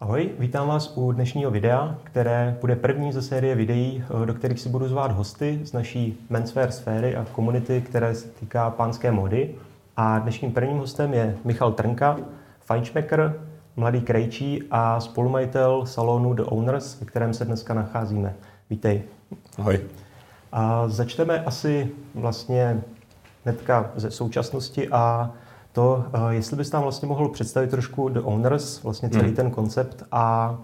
Ahoj, vítám vás u dnešního videa, které bude první ze série videí, do kterých si budu zvát hosty z naší menswear sféry a komunity, které se týká pánské módy. A dnešním prvním hostem je Michal Trnka, fajnšmekr, mladý krejčí a spolumajitel salonu The Owners, ve kterém se dneska nacházíme. Vítej. Ahoj. A začneme asi vlastně hnedka ze současnosti a to, jestli bys nám vlastně mohl představit trošku The Owners, vlastně celý ten koncept a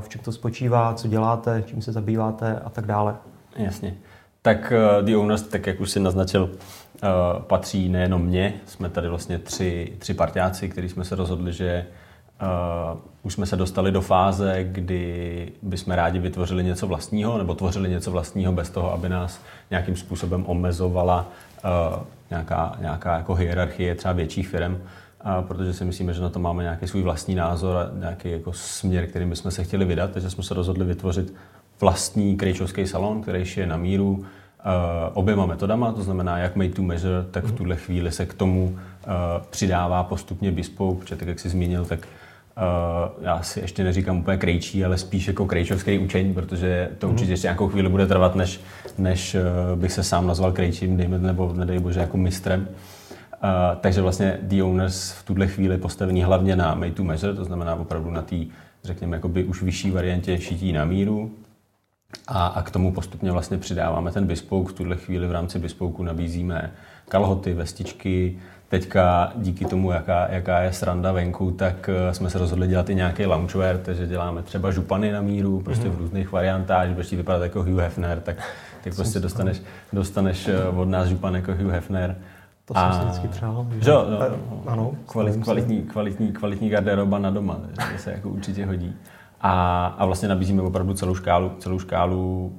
v čem to spočívá, co děláte, čím se zabýváte a tak dále. Jasně. Tak The Owners, tak jak už jsi naznačil, patří nejenom mně. Jsme tady vlastně tři parťáci, kteří jsme se rozhodli, že už jsme se dostali do fáze, kdy bychom rádi vytvořili něco vlastního nebo tvořili něco vlastního bez toho, aby nás nějakým způsobem omezovala nějaká jako hierarchie třeba větších firm, protože si myslíme, že na to máme nějaký svůj vlastní názor a nějaký jako směr, kterým bychom se chtěli vydat. Takže jsme se rozhodli vytvořit vlastní krejčovský salon, který šije na míru oběma metodama, to znamená jak made to measure, tak v tuhle chvíli se k tomu přidává postupně bespoke, protože tak, jak jsi zmínil, tak já si ještě neříkám úplně krejčí, ale spíš jako krejčovský učení, protože to určitě ještě nějakou chvíli bude trvat, než bych se sám nazval krejčím, nebo nedej bože jako mistrem. Takže vlastně The Owners v tuhle chvíli postavení hlavně na made to measure, to znamená opravdu na té, řekněme, jakoby už vyšší variantě šití na míru. A k tomu postupně vlastně přidáváme ten bespoke. V tuhle chvíli v rámci bespoke nabízíme kalhoty, vestičky. Teďka díky tomu, jaká je sranda venku, tak jsme se rozhodli dělat i nějaký loungewear, takže děláme třeba župany na míru, prostě v různých variantách, že budeš ti vypadat jako Hugh Hefner, tak prostě dostaneš od nás župan jako Hugh Hefner. To jsem si vždycky přál. Ano, kvalitní garderoba na doma, to se jako určitě hodí. A vlastně nabízíme opravdu celou škálu,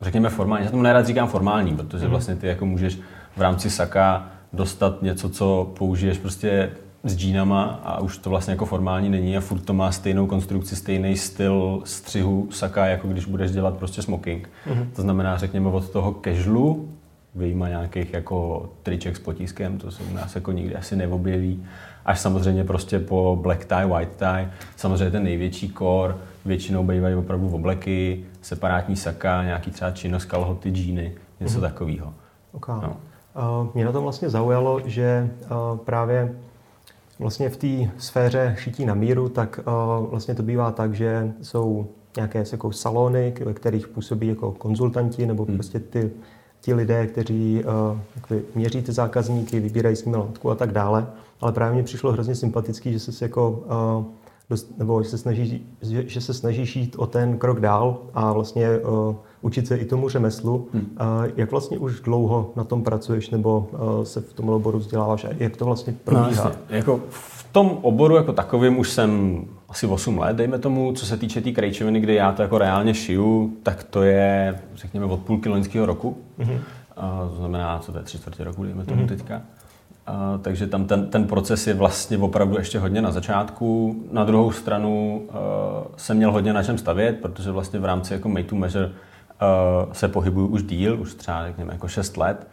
řekněme formální. Já tomu nejrád říkám formální, protože vlastně ty jako můžeš v rámci saka dostat něco, co použiješ prostě s džínama a už to vlastně jako formální není a furt to má stejnou konstrukci, stejný styl střihu saka, jako když budeš dělat prostě smoking. To znamená, řekněme, od toho casualu, vyjíma nějakých jako triček s potiskem, to se u nás jako nikdy asi neobjeví, až samozřejmě prostě po black tie, white tie, samozřejmě ten největší core, většinou bývají opravdu obleky, separátní saka, nějaký třeba činnost, kalhoty, džíny, něco takového. Okay. No. Mě na tom vlastně zaujalo, že právě vlastně v té sféře šití na míru, tak vlastně to bývá tak, že jsou nějaké jako salony, ve kterých působí jako konzultanti nebo prostě ti lidé, kteří měří ty zákazníky, vybírají s nimi látku a tak dále. Ale právě mi přišlo hrozně sympatický, že se jako snažíš jít o ten krok dál a vlastně učit se i tomu řemeslu. Jak vlastně už dlouho na tom pracuješ nebo se v tom oboru vzděláváš a jak to vlastně probíhá? No, jako v tom oboru jako takovým už jsem asi 8 let, dejme tomu, co se týče té krejčoviny, kde já to jako reálně šiju, tak to je, řekněme, od půlky loňského roku. To znamená, co to je 3/4 roku, dejme tomu teďka. Takže tam ten proces je vlastně opravdu ještě hodně na začátku. Na druhou stranu jsem měl hodně na čem stavět, protože vlastně v rámci jako made to measure se pohybuju už díl, už třeba řekněme jako 6 let.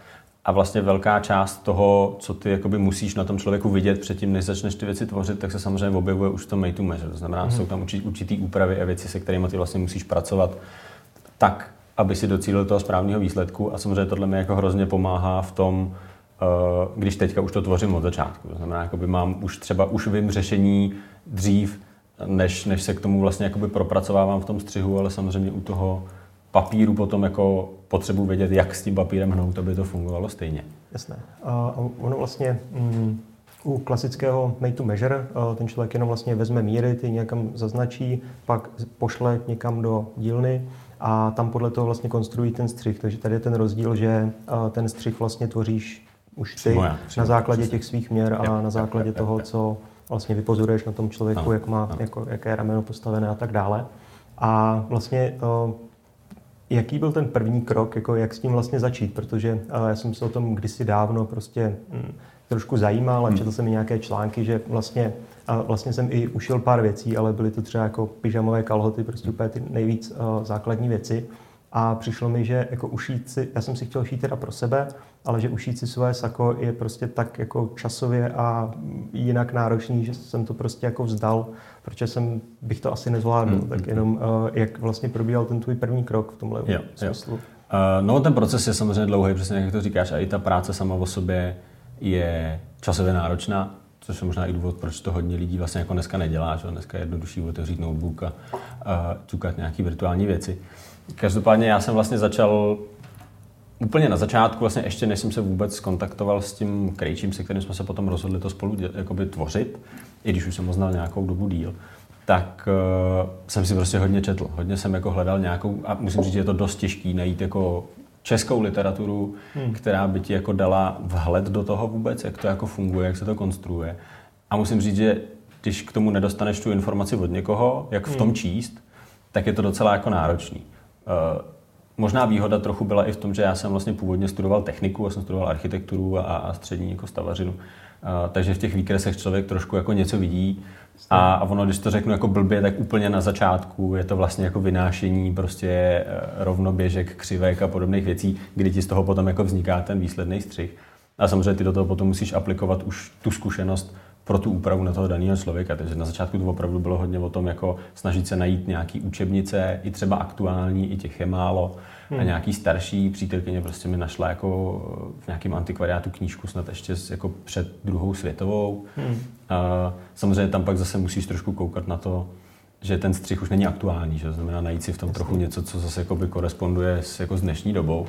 A vlastně velká část toho, co ty jakoby musíš na tom člověku vidět předtím, než začneš ty věci tvořit, tak se samozřejmě objevuje už to made to measure. To znamená, jsou tam určitý úpravy a věci, se kterými ty vlastně musíš pracovat tak, aby si docílil toho správného výsledku. A samozřejmě tohle mi jako hrozně pomáhá v tom, když teďka už to tvořím od začátku. To znamená, jakoby mám už vím řešení dřív, než se k tomu vlastně jakoby propracovávám v tom střihu, ale samozřejmě u toho papíru potom jako potřebuji vědět, jak s tím papírem hnout, aby to fungovalo stejně. Jasné. A ono vlastně u klasického made to measure, ten člověk jenom vlastně vezme míry, ty někam zaznačí, pak pošle někam do dílny a tam podle toho vlastně konstruují ten střih. Takže tady je ten rozdíl, že ten střih vlastně tvoříš už ty na základě těch svých měr a na základě toho, co vlastně vypozoruješ na tom člověku, no, jak má, no, jaké rameno postavené a tak dále. A vlastně jaký byl ten první krok, jako jak s tím vlastně začít, protože já jsem se o tom kdysi dávno prostě trošku zajímal a četl jsem i nějaké články, že vlastně jsem i ušil pár věcí, ale byly to třeba jako pyžamové kalhoty, prostě úplně ty nejvíc základní věci. A přišlo mi, že jako ušít si, já jsem si chtěl šít teda pro sebe, ale že ušít si svoje sako je prostě tak jako časově a jinak náročný, že jsem to prostě jako vzdal, protože bych to asi nezvládl. Tak jenom, jak vlastně probíhal ten tvůj první krok v tomhle smyslu? No, ten proces je samozřejmě dlouhý, přesně jak to říkáš, a i ta práce sama o sobě je časově náročná, což je možná i důvod, proč to hodně lidí vlastně jako dneska nedělá, že dneska je jednodušší otevřít notebook a cukat nějaký virtuální věci. Každopádně já jsem vlastně začal úplně na začátku, vlastně ještě než jsem se vůbec kontaktoval s tím krejčím, se kterým jsme se potom rozhodli to spolu tvořit, i když už jsem ho znal nějakou dobu díl, tak jsem si prostě hodně četl. Hodně jsem jako hledal nějakou, a musím říct, že je to dost těžký najít jako českou literaturu, která by ti jako dala vhled do toho vůbec, jak to jako funguje, jak se to konstruuje. A musím říct, že když k tomu nedostaneš tu informaci od někoho, jak v tom číst, tak je to docela jako náročný. Možná výhoda trochu byla i v tom, že já jsem vlastně původně studoval techniku, já jsem studoval architekturu a střední jako stavařinu. Takže v těch výkresech člověk trošku jako něco vidí a ono, když to řeknu jako blbě, tak úplně na začátku je to vlastně jako vynášení prostě rovnoběžek, křivek a podobných věcí, kdy ti z toho potom jako vzniká ten výsledný střih. A samozřejmě ty do toho potom musíš aplikovat už tu zkušenost pro tu úpravu na toho daného člověka. Takže na začátku to opravdu bylo hodně o tom, jako snažit se najít nějaký učebnice, i třeba aktuální, i těch je málo. A nějaký starší přítelkyně prostě mi našla jako v nějakém antikvariátu knížku snad ještě jako před druhou světovou. A samozřejmě tam pak zase musíš trošku koukat na to, že ten střih už není aktuální, že znamená najít si v tom trochu něco, co zase jako by koresponduje s dnešní dobou.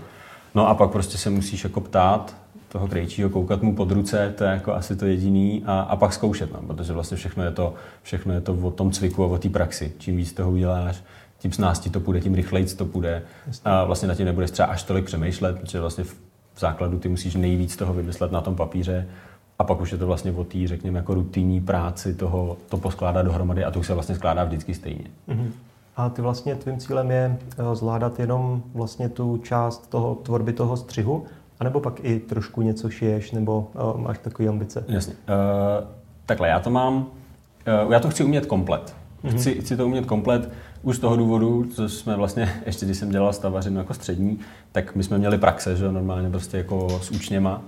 No a pak prostě se musíš jako ptát toho krejčího, koukat mu pod ruce, to je jako asi to jediný, a pak zkoušet, protože vlastně všechno je to o tom cviku a o té praxi. Čím víc toho uděláš, tím snástí to půjde, tím rychlejc to půjde a vlastně na tím nebudeš třeba až tolik přemýšlet, protože vlastně v základu ty musíš nejvíc toho vymyslet na tom papíře a pak už je to vlastně o té, řekněme, jako rutinní práci toho, to poskládat dohromady a to už se vlastně skládá vždycky stejně. A ty vlastně tvým cílem je zvládat jenom vlastně tu část toho tvorby toho střihu, anebo pak i trošku něco šiješ, nebo máš takové ambice? Jasně. Takhle, já to mám, já to chci umět komplet. Chci to umět komplet už z toho důvodu, co jsme vlastně, ještě když jsem dělal stavařinu jako střední, tak my jsme měli praxe, že normálně prostě jako s učněma.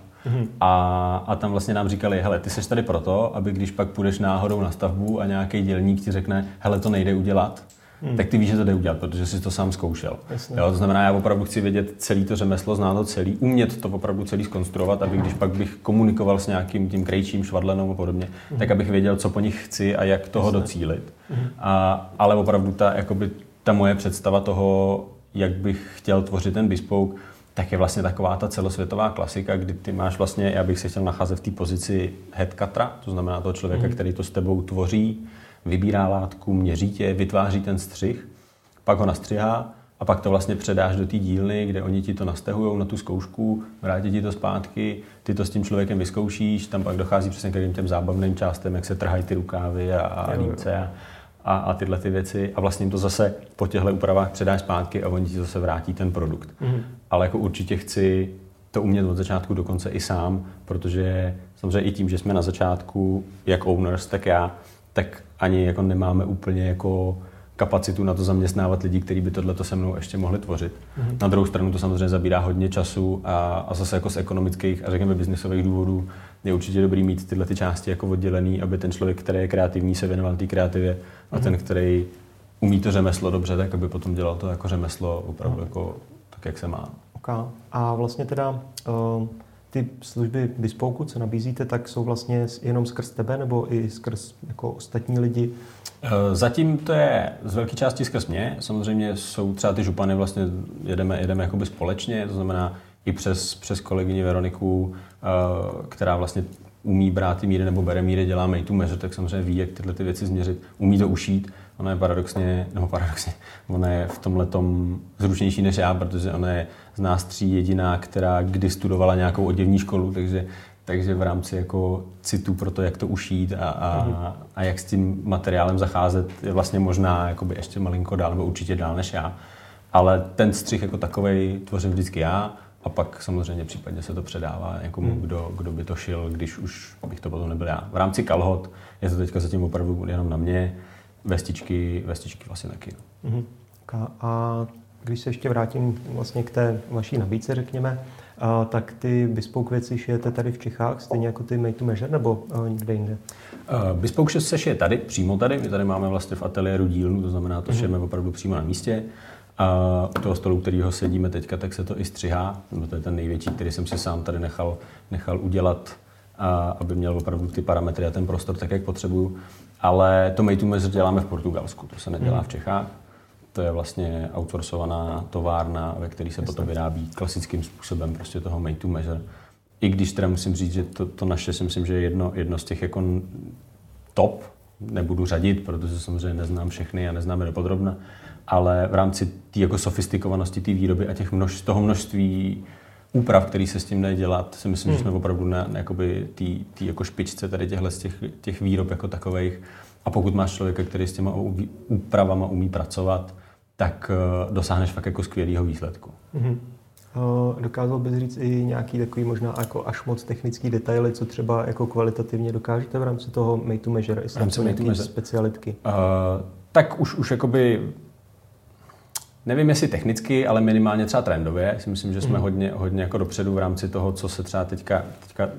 A tam vlastně nám říkali, hele, ty seš tady proto, aby když pak půjdeš náhodou na stavbu a nějaký dělník ti řekne, hele, to nejde udělat, tak ty víš, že to jde udělat, protože jsi to sám zkoušel. Jo, to znamená, já opravdu chci vědět celý to řemeslo, znát to celý, umět to opravdu celý zkonstruovat, aby když pak bych komunikoval s nějakým tím krejčím, švadlenou a podobně, tak abych věděl, co po nich chci a jak toho docílit. Ale opravdu ta moje představa toho, jak bych chtěl tvořit ten bespoke, tak je vlastně taková ta celosvětová klasika, kdy ty máš vlastně, já bych se chtěl nacházet v té pozici headcuttera, to znamená toho člověka, který to s tebou tvoří, vybírá látku, měří tě, vytváří ten střih, pak ho nastřihá a pak to vlastně předáš do té dílny, kde oni ti to nastehujou na tu zkoušku, vrátí ti to zpátky, ty to s tím člověkem vyzkoušíš, tam pak dochází přesně k těm zábavným částem, jak se trhají ty rukávy a límce a tyhle ty věci a vlastně to zase po těchto úpravách předáš zpátky a oni ti zase vrátí ten produkt. Ale jako určitě chci to umět od začátku dokonce i sám, protože samozřejmě i tím, že jsme na začátku, jak owners, tak já, tak ani jako nemáme úplně jako kapacitu na to zaměstnávat lidi, kteří by tohleto se mnou ještě mohli tvořit. Na druhou stranu to samozřejmě zabírá hodně času a zase jako z ekonomických a řekněme biznisových důvodů je určitě dobrý mít tyhle ty části jako oddělený, aby ten člověk, který je kreativní, se věnoval té kreativě a ten, který umí to řemeslo dobře, tak aby potom dělal to jako řemeslo opravdu jako tak, jak se má. Okay. A vlastně teda... Ty služby bespoke, co nabízíte, tak jsou vlastně jenom skrz tebe nebo i skrz jako ostatní lidi? Zatím to je z velké části skrz mě. Samozřejmě jsou třeba ty župany, vlastně jedeme jakoby společně, to znamená i přes kolegyni Veroniku, která vlastně umí brát ty míry nebo bere míry, děláme i tu mezu, tak samozřejmě ví, jak tyhle ty věci změřit, umí to ušít. Ona je ona je v tomhletom zručnější než já, protože ona je z nás tří jediná, která kdy studovala nějakou oděvní školu, takže v rámci jako citu pro to, jak to ušít a jak s tím materiálem zacházet, je vlastně možná jakoby ještě malinko dál, nebo určitě dál než já. Ale ten střih jako takovej tvořím vždycky já a pak samozřejmě případně se to předává někomu, kdo by to šil, když už bych to potom nebyl já. V rámci kalhot je to teďka zatím opravdu jenom na mě. Vestičky vlastně taky. A Když se ještě vrátím vlastně k té vaší nabídce, řekněme, tak ty bespoke věci šijete tady v Čechách, stejně jako ty made to measure, nebo někde jinde? Bespoke se šije tady, přímo tady. My tady máme vlastně v ateliéru dílnu, to znamená, to šijeme opravdu přímo na místě. A u toho stolu, kterého sedíme teďka, tak se to i střihá. To je ten největší, který jsem si sám tady nechal udělat, aby měl opravdu ty parametry a ten prostor tak, jak potřebuju. Ale to made to measure děláme v Portugalsku, to se nedělá v Čechách. To je vlastně outsourcovaná továrna, ve které se potom vyrábí klasickým způsobem prostě toho made to measure. I když teda musím říct, že to naše si myslím, že je jedno z těch jako top, nebudu řadit, protože samozřejmě neznám všechny a neznáme dopodrobna, ale v rámci té jako sofistikovanosti té výroby a těch toho množství úprav, který se s tím dají dělat, si myslím, že jsme opravdu na jakoby tý jako špičce tady těchhle z těch výrob jako takových. A pokud máš člověka, který s těma úpravama umí pracovat, tak dosáhneš fakt jako skvělého výsledku. Dokázal bys říct i nějaký takový možná jako až moc technický detaily, co třeba jako kvalitativně dokážete v rámci toho made to measure, jestli jsou nějaké specialitky? Tak už jakoby, nevím jestli technicky, ale minimálně třeba trendově. Si myslím, že jsme hodně jako dopředu v rámci toho, co se třeba teďka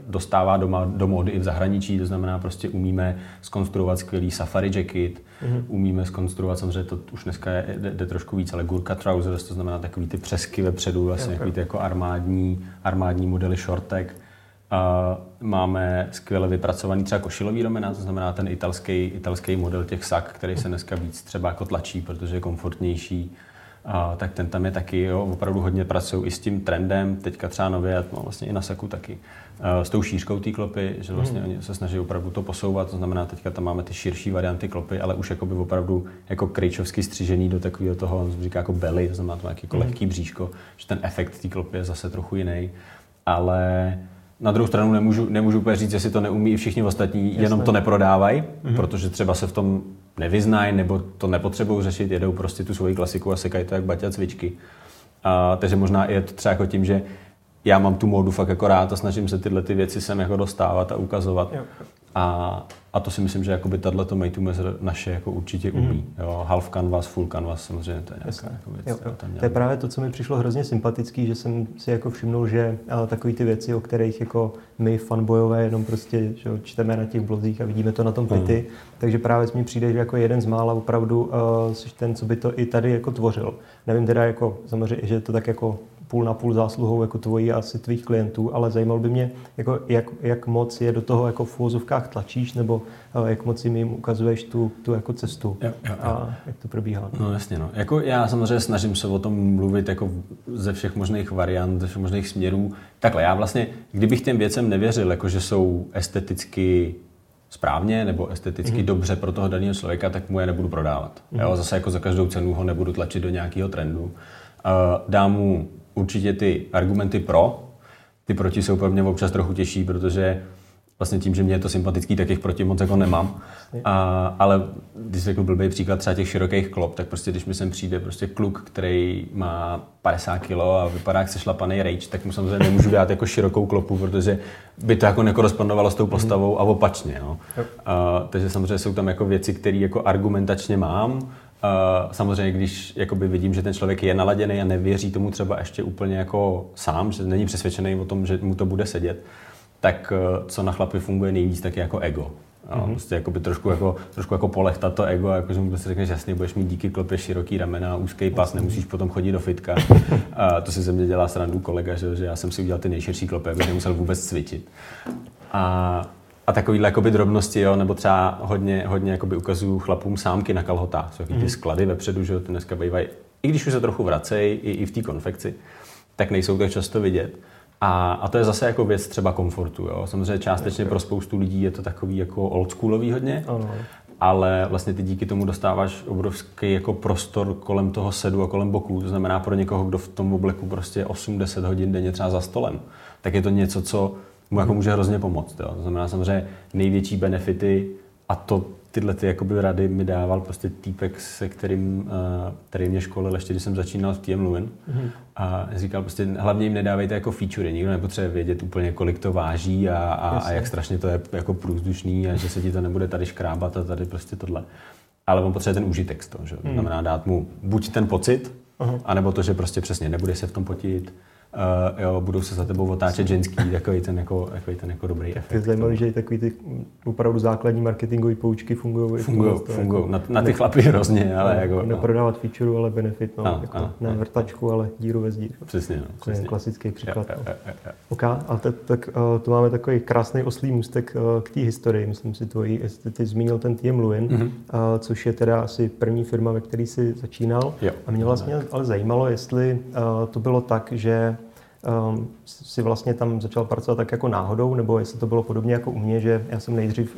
dostává do módy i v zahraničí. To znamená, prostě umíme zkonstruovat skvělý safari jacket, umíme zkonstruovat, samozřejmě to už dneska jde trošku víc, ale gurka trousers, to znamená takový ty přesky vepředu, vlastně takový ty jako armádní modely šortek. Máme skvěle vypracovaný třeba košilový ramena, to znamená ten italský model těch sak, který se dneska víc třeba jako tlačí, protože je komfortnější. Tak ten tam je taky, jo, opravdu hodně pracují i s tím trendem, teďka třeba nově, no vlastně i na saku taky, s tou šířkou té klopy, že vlastně oni se snaží opravdu to posouvat, to znamená teďka tam máme ty širší varianty klopy, ale už jakoby opravdu jako krejčovsky střižený do takového toho, on říká jako belly, to znamená to nějaký jako lehký bříško, že ten efekt té klopy je zase trochu jiný, ale na druhou stranu nemůžu úplně říct, jestli to neumí i všichni ostatní, jenom to neprodávají, protože třeba se v tom nevyznají nebo to nepotřebují řešit, jedou prostě tu svoji klasiku a sekají to jak baťa cvičky. Takže možná je to třeba jako tím, že já mám tu módu fakt jako rád a snažím se tyhle ty věci sem jako dostávat a ukazovat. A to si myslím, že jakoby tato made to measure naše jako určitě umí. Jo, half canvas, full canvas, samozřejmě to je nějaká jako věc. To je právě to, co mi přišlo hrozně sympatický, že jsem si jako všimnul, že takový ty věci, o kterých jako my fanbojové jenom prostě že čteme na těch blozích a vidíme to na tom pity, takže právě mi přijde, že jako jeden z mála opravdu jsi ten, co by to i tady jako tvořil. Nevím teda jako samozřejmě, že to tak jako půl na půl zásluhou jako tvojí a asi tvých klientů, ale zajímalo by mě, jako jak moc je do toho jako v uvozovkách tlačíš, nebo jak moc jim ukazuješ tu jako cestu a jak to probíhá. No jasně, no. Jako já samozřejmě snažím se o tom mluvit jako ze všech možných variant, ze všech možných směrů. Takhle, já vlastně, kdybych těm věcem nevěřil, jako že jsou esteticky správně nebo esteticky dobře pro toho daného člověka, tak mu je nebudu prodávat. Jo, zase jako za každou cenu ho nebudu tlačit do nějakého trendu. Dám mu určitě ty argumenty pro, ty proti jsou pro mě občas trochu těžší, protože vlastně tím, že mě je to sympatický, tak jich proti moc jako nemám. Ale když řeknu blbý příklad třeba těch širokých klop, tak prostě když mi sem přijde prostě kluk, který má 50 kg a vypadá jak sešlapaný rage, tak mu samozřejmě nemůžu dát jako širokou klopu, protože by to jako nekorespondovalo s tou postavou a opačně. No. Takže samozřejmě jsou tam jako věci, které jako argumentačně mám. Samozřejmě, když jakoby vidím, že ten člověk je naladěný a nevěří tomu třeba ještě úplně jako sám, že není přesvědčený o tom, že mu to bude sedět, tak co na chlapy funguje nejvíc, tak je jako ego. Prostě jakoby trošku jako polechtat to ego, jakože mu prostě řekneš, jasně, budeš mít díky klopě široký ramena, úzký pas, nemusíš potom chodit do fitka. To si ze mě dělá srandu kolega, že já jsem si udělal ty nejširší klopy, abych nemusel vůbec cvičit. A takovýhle jakoby drobnosti, jo, nebo třeba hodně jakoby ukazuju chlapům sámky na kalhotách, jsou ty sklady vepředu, že ty dneska bývají, i když už se trochu vracejí, i v té konfekci, tak nejsou tak často vidět. A to je zase jako věc třeba komfortu, jo. Samozřejmě částečně pro spoustu lidí je to takový jako oldschoolový hodně, ale vlastně ty díky tomu dostáváš obrovský jako prostor kolem toho sedu a kolem boků, to znamená pro někoho, kdo v tom obleku prostě 8-10 hodin denně třeba za stolem, tak je to něco, co mu jako může hrozně pomoct, jo. To znamená samozřejmě největší benefity a to tyhle ty jakoby rady mi dával prostě týpek, se kterým tady mě školil ještě, když jsem začínal v T.M. Lewin. A říkal prostě, hlavně jim nedávejte jako featurey, nikdo nepotřebuje vědět úplně, kolik to váží a jak strašně to je jako průzdušný a že se ti to nebude tady škrábat a tady prostě tohle. Ale on potřebuje ten užitek z toho, že? To znamená dát mu buď ten pocit, A nebo to, že prostě přesně nebudeš se v tom potit, jo, budou se za tebou otáčet ženský, takový ten jako dobrý efekt. Je zajímavý, že i takový ty opravdu základní marketingové poučky fungují. Na ty chlapy hrozně, ale jako... Neprodávat feature, ale benefit, ne vrtačku, ale díru ve zdíru. Přesně, no. To je klasický příklad. OK, a tak tu máme takový krásný oslý můstek k té historii, myslím si tvojí, jestli ty zmínil ten T.M. Lewin, což je teda asi první firma, ve které si začínal. A mě vlastně ale zajímalo, jestli to bylo tak, že si vlastně tam začal pracovat tak jako náhodou, nebo jestli to bylo podobně jako u mě, že já jsem nejdřív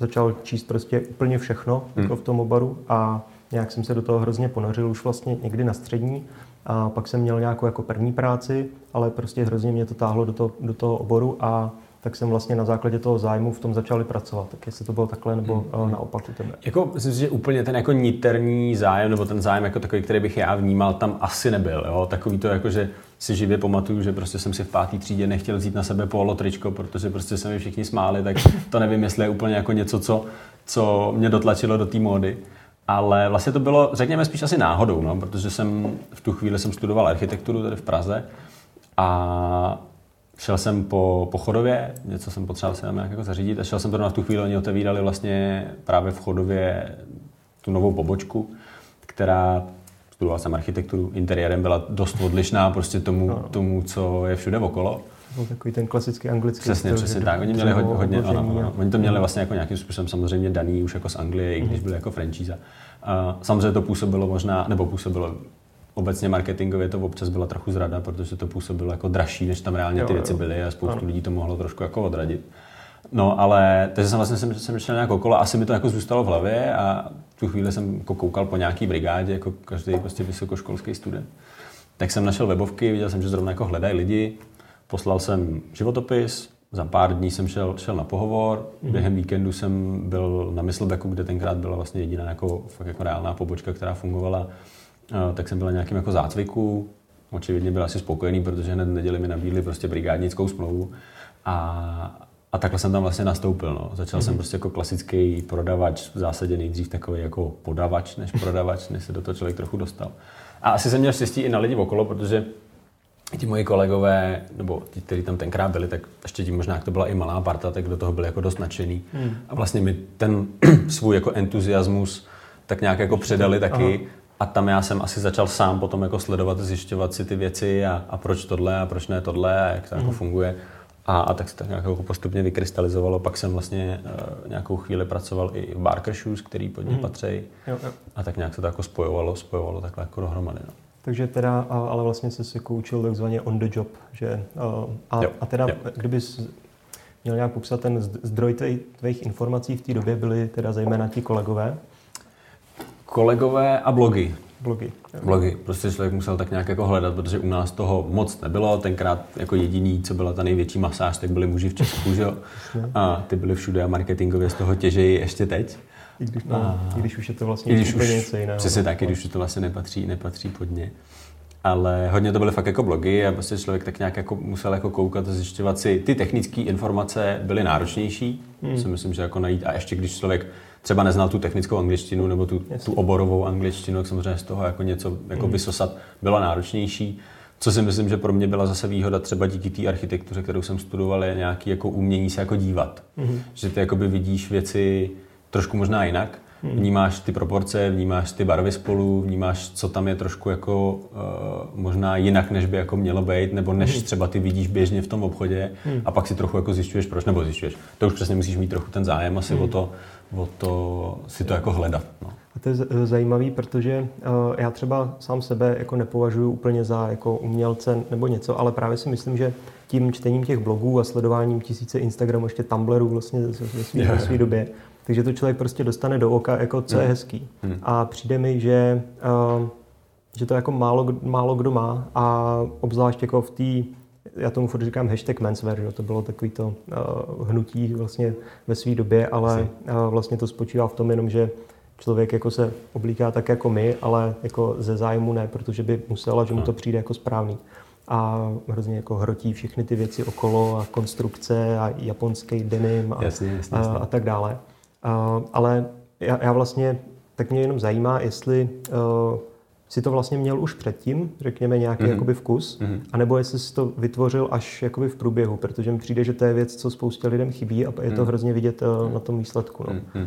začal číst prostě úplně všechno jako v tom oboru a nějak jsem se do toho hrozně ponořil už vlastně někdy na střední a pak jsem měl nějakou jako první práci, ale prostě hrozně mě to táhlo do toho oboru a tak jsem vlastně na základě toho zájmu v tom začali pracovat. Tak jestli to bylo takhle, nebo naopak u tebe? Jako, myslím si, že úplně ten jako niterní zájem, nebo ten zájem jako takový, který bych já vnímal, tam asi nebyl. Jo? Takový to, jako, že si živě pamatuju, že prostě jsem si v 5. třídě nechtěl vzít na sebe polo tričko, protože prostě se mi všichni smáli, tak to nevím, jestli je úplně jako něco, co mě dotlačilo do té módy. Ale vlastně to bylo, řekněme, spíš asi náhodou, no? Protože jsem v tu chvíli studoval architekturu tady v Praze a šel jsem po Chodově, něco jsem potřeboval se tam nějak jako zařídit a šel jsem to na tu chvíli, oni otevírali vlastně právě v Chodově tu novou pobočku, která, studoval jsem architekturu, interiérem byla dost odlišná prostě tomu, co je všude okolo. Takový ten klasický anglický. Přesně tak, oni měli hodně, oni to měli vlastně jako nějakým způsobem samozřejmě daný už jako z Anglie, i když byly jako franchise. Samozřejmě to působilo možná, nebo působilo obecně marketingově to občas byla trochu zrada, protože to působilo jako dražší, než tam reálně ty věci byly a spoustu lidí to mohlo trošku jako odradit. No ale, takže jsem vlastně jsem šel nějak okolo, asi mi to jako zůstalo v hlavě a tu chvíli jsem jako koukal po nějaký brigádě, jako každý prostě vysokoškolský student. Tak jsem našel webovky, viděl jsem, že zrovna jako hledají lidi, poslal jsem životopis, za pár dní jsem šel na pohovor, během víkendu jsem byl na Myslbacku, kde tenkrát byla vlastně jediná jako, fakt jako reálná pobočka, která fungovala. Tak jsem byl na nějakým jako zácviku, očividně byl asi spokojený, protože hned v neděli mi nabídli prostě brigádnickou smlouvu a takhle jsem tam vlastně nastoupil. No. Začal jsem prostě jako klasický prodavač, v zásadě nejdřív takový jako podavač než prodavač, než se do toho člověk trochu dostal. A asi jsem měl štěstí i na lidi okolo, protože ti moji kolegové, nebo ti, kteří tam tenkrát byli, tak ještě tím možná, jak to byla i malá parta, tak do toho byli jako dost nadšený. A vlastně mi ten svůj jako entuziasmus tak nějak jako předali taky. A tam já jsem asi začal sám potom jako sledovat, zjišťovat si ty věci a proč tohle a proč ne tohle a jak to jako funguje. A tak se to nějak jako postupně vykrystalizovalo. Pak jsem vlastně nějakou chvíli pracoval i v Barker Shoes, který pod ně patří. A tak nějak se to jako spojovalo takhle jako dohromady. No. Takže teda, ale vlastně jsi se koučil takzvaně on the job. Že, kdybys měl nějak popsat ten zdroj tvých informací v té době, byly teda zejména ti kolegové. Kolegové a blogy. Blogy. Prostě člověk musel tak nějak jako hledat, protože u nás toho moc nebylo. Tenkrát jako jediný, co byla ta největší masáž, tak byli Muži v Česku, že jo? A ty byli všude a marketingově z toho těžejí ještě teď. I když už je to vlastně úplně něco jiného. Přesně tak, i když už to vlastně nepatří pod ně. Ale hodně to byly fakt jako blogy a prostě člověk tak nějak jako musel jako koukat a zjišťovat si. Ty technické informace byly náročnější, si myslím, že jako najít. A ještě když člověk třeba neznal tu technickou angličtinu nebo tu oborovou angličtinu, tak samozřejmě z toho jako něco jako vysosat bylo náročnější. Co si myslím, že pro mě byla zase výhoda třeba díky té architektuře, kterou jsem studoval, je nějaké jako umění se jako dívat. Že ty jakoby vidíš věci trošku možná jinak. Vnímáš ty proporce, vnímáš ty barvy spolu, vnímáš, co tam je trošku jako možná jinak, než by jako mělo být, nebo než třeba ty vidíš běžně v tom obchodě a pak si trochu jako zjišťuješ, proč nebo zjišťuješ. To už přesně musíš mít trochu ten zájem asi o to si to jako hledat. No. A to je zajímavý, protože já třeba sám sebe jako nepovažuji úplně za jako umělce nebo něco, ale právě si myslím, že tím čtením těch blogů a sledováním tisíce Instagramu, ještě Tumblrů vlastně ve své době, takže to člověk prostě dostane do oka, jako co je hezký. A přijde mi, že to jako málo kdo má a obzvlášť jako v té, já tomu furt říkám hashtag menswear, že? To bylo takový to hnutí vlastně ve své době, ale vlastně to spočívá v tom jenom, že člověk jako se oblíká tak jako my, ale jako ze zájmu ne, protože by musela, že mu to přijde jako správný. A hrozně jako hrotí všechny ty věci okolo a konstrukce a japonský denim jasně. A tak dále. Ale já vlastně, tak mě jenom zajímá, jestli si to vlastně měl už předtím, řekněme nějaký jakoby vkus, anebo jestli jsi to vytvořil až jakoby v průběhu, protože mi přijde, že to je věc, co spoustě lidem chybí a je to hrozně vidět na tom výsledku. No.